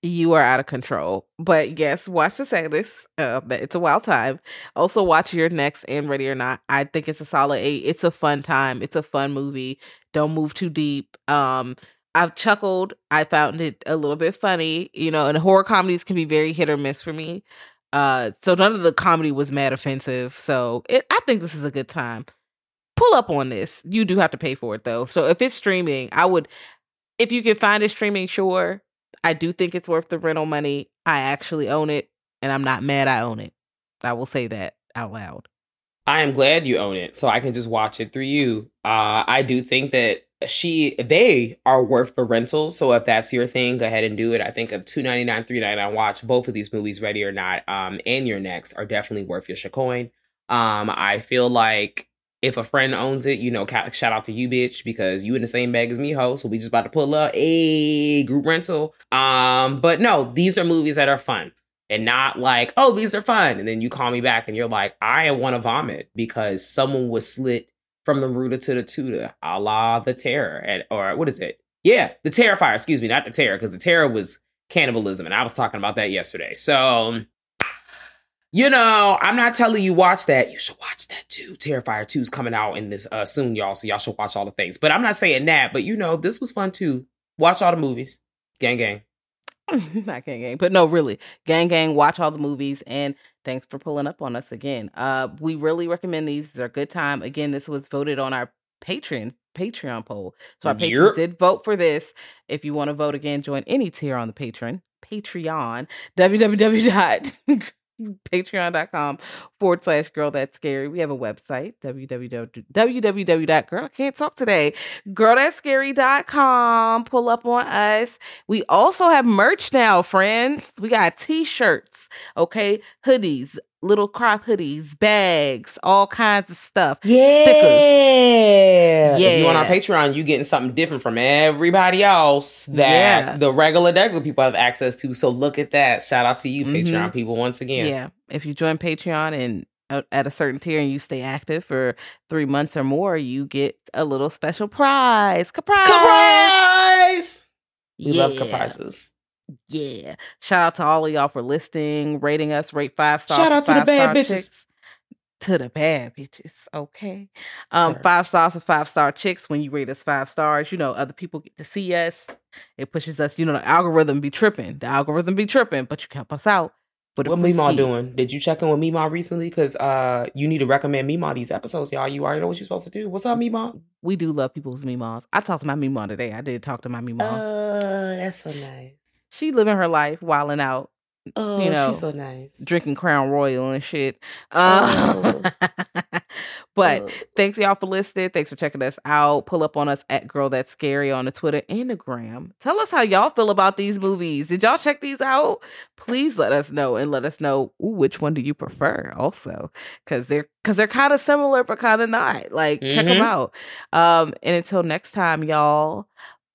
you are out of control. But yes, watch The Sadness. Uh, it's a wild time. Also watch Your Next and Ready or Not. I think it's a solid eight. It's a fun time. It's a fun movie. Don't move too deep. Um, I've chuckled. I found it a little bit funny, you know, and horror comedies can be very hit or miss for me. Uh, so none of the comedy was mad offensive. So it, I think this is a good time. Pull up on this. You do have to pay for it though. So if it's streaming, I would, if you can find it streaming, sure. I do think it's worth the rental money. I actually own it, and I'm not mad I own it. I will say that out loud. I am glad you own it, so I can just watch it through you. Uh, I do think that she, they are worth the rental, so if that's your thing, go ahead and do it. I think of two ninety-nine, three ninety-nine, watch both of these movies, Ready or Not, um, and Your Next, are definitely worth your shacoin. Um, I feel like if a friend owns it, you know, shout out to you, bitch, because you in the same bag as me, ho. So we just about to pull up a group rental. Um, but no, these are movies that are fun and not like, oh, these are fun. And then you call me back and you're like, I want to vomit because someone was slit from the rooter to the tutor, a la The Terror. And, or what is it? Yeah, The Terrifier. Excuse me, not The Terror, because The Terror was cannibalism. And I was talking about that yesterday. So... you know, I'm not telling you watch that. You should watch that too. Terrifier two is coming out in this uh, soon, y'all. So y'all should watch all the things. But I'm not saying that. But, you know, this was fun too. Watch all the movies. Gang, gang. Not gang, gang. But no, really. Gang, gang. Watch all the movies. And thanks for pulling up on us again. Uh, we really recommend these. They're a good time. Again, this was voted on our Patreon Patreon poll. So our patrons yep. did vote for this. If you want to vote again, join any tier on the Patreon. Patreon. www. patreon.com forward slash girl that's scary. We have a website, www. Girl, I can't talk today. Girl that's scary dot com. Pull up on us. We also have merch now, friends. We got t-shirts, okay, hoodies, little crop hoodies, bags, all kinds of stuff. Yeah. Stickers. Yeah. If you're on our Patreon, you're getting something different from everybody else that yeah. the regular regular people have access to. So look at that. Shout out to you, mm-hmm. Patreon people, once again. Yeah. If you join Patreon and uh, at a certain tier and you stay active for three months or more, you get a little special prize. Caprize. Caprize. We yeah. love caprices. Yeah. Shout out to all of y'all for listening, rating us, rate five stars. Shout out to the bad bitches. Chicks. To the bad bitches. Okay. Um, sure. Five stars and five star chicks. When you rate us five stars, you know, other people get to see us. It pushes us, you know, the algorithm be tripping. The algorithm be tripping, but you can help us out. What Meemaw doing? Did you check in with Meemaw recently? Because uh, you need to recommend Meemaw these episodes, y'all. You already know what you're supposed to do. What's up, Meemaw? We do love people with Meemaws. I talked to my Meemaw today. I did talk to my Meemaw. Oh, uh, that's so nice. She living her life, wilding out. Oh, you know, she's so nice. Drinking Crown Royal and shit. Uh, oh. But oh. Thanks y'all for listening. Thanks for checking us out. Pull up on us at Girl That's Scary on the Twitter and the Gram. Tell us how y'all feel about these movies. Did y'all check these out? Please let us know and let us know ooh, which one do you prefer also. Because they're, cause they're kind of similar but kind of not. Like, mm-hmm. check them out. Um, and until next time, y'all.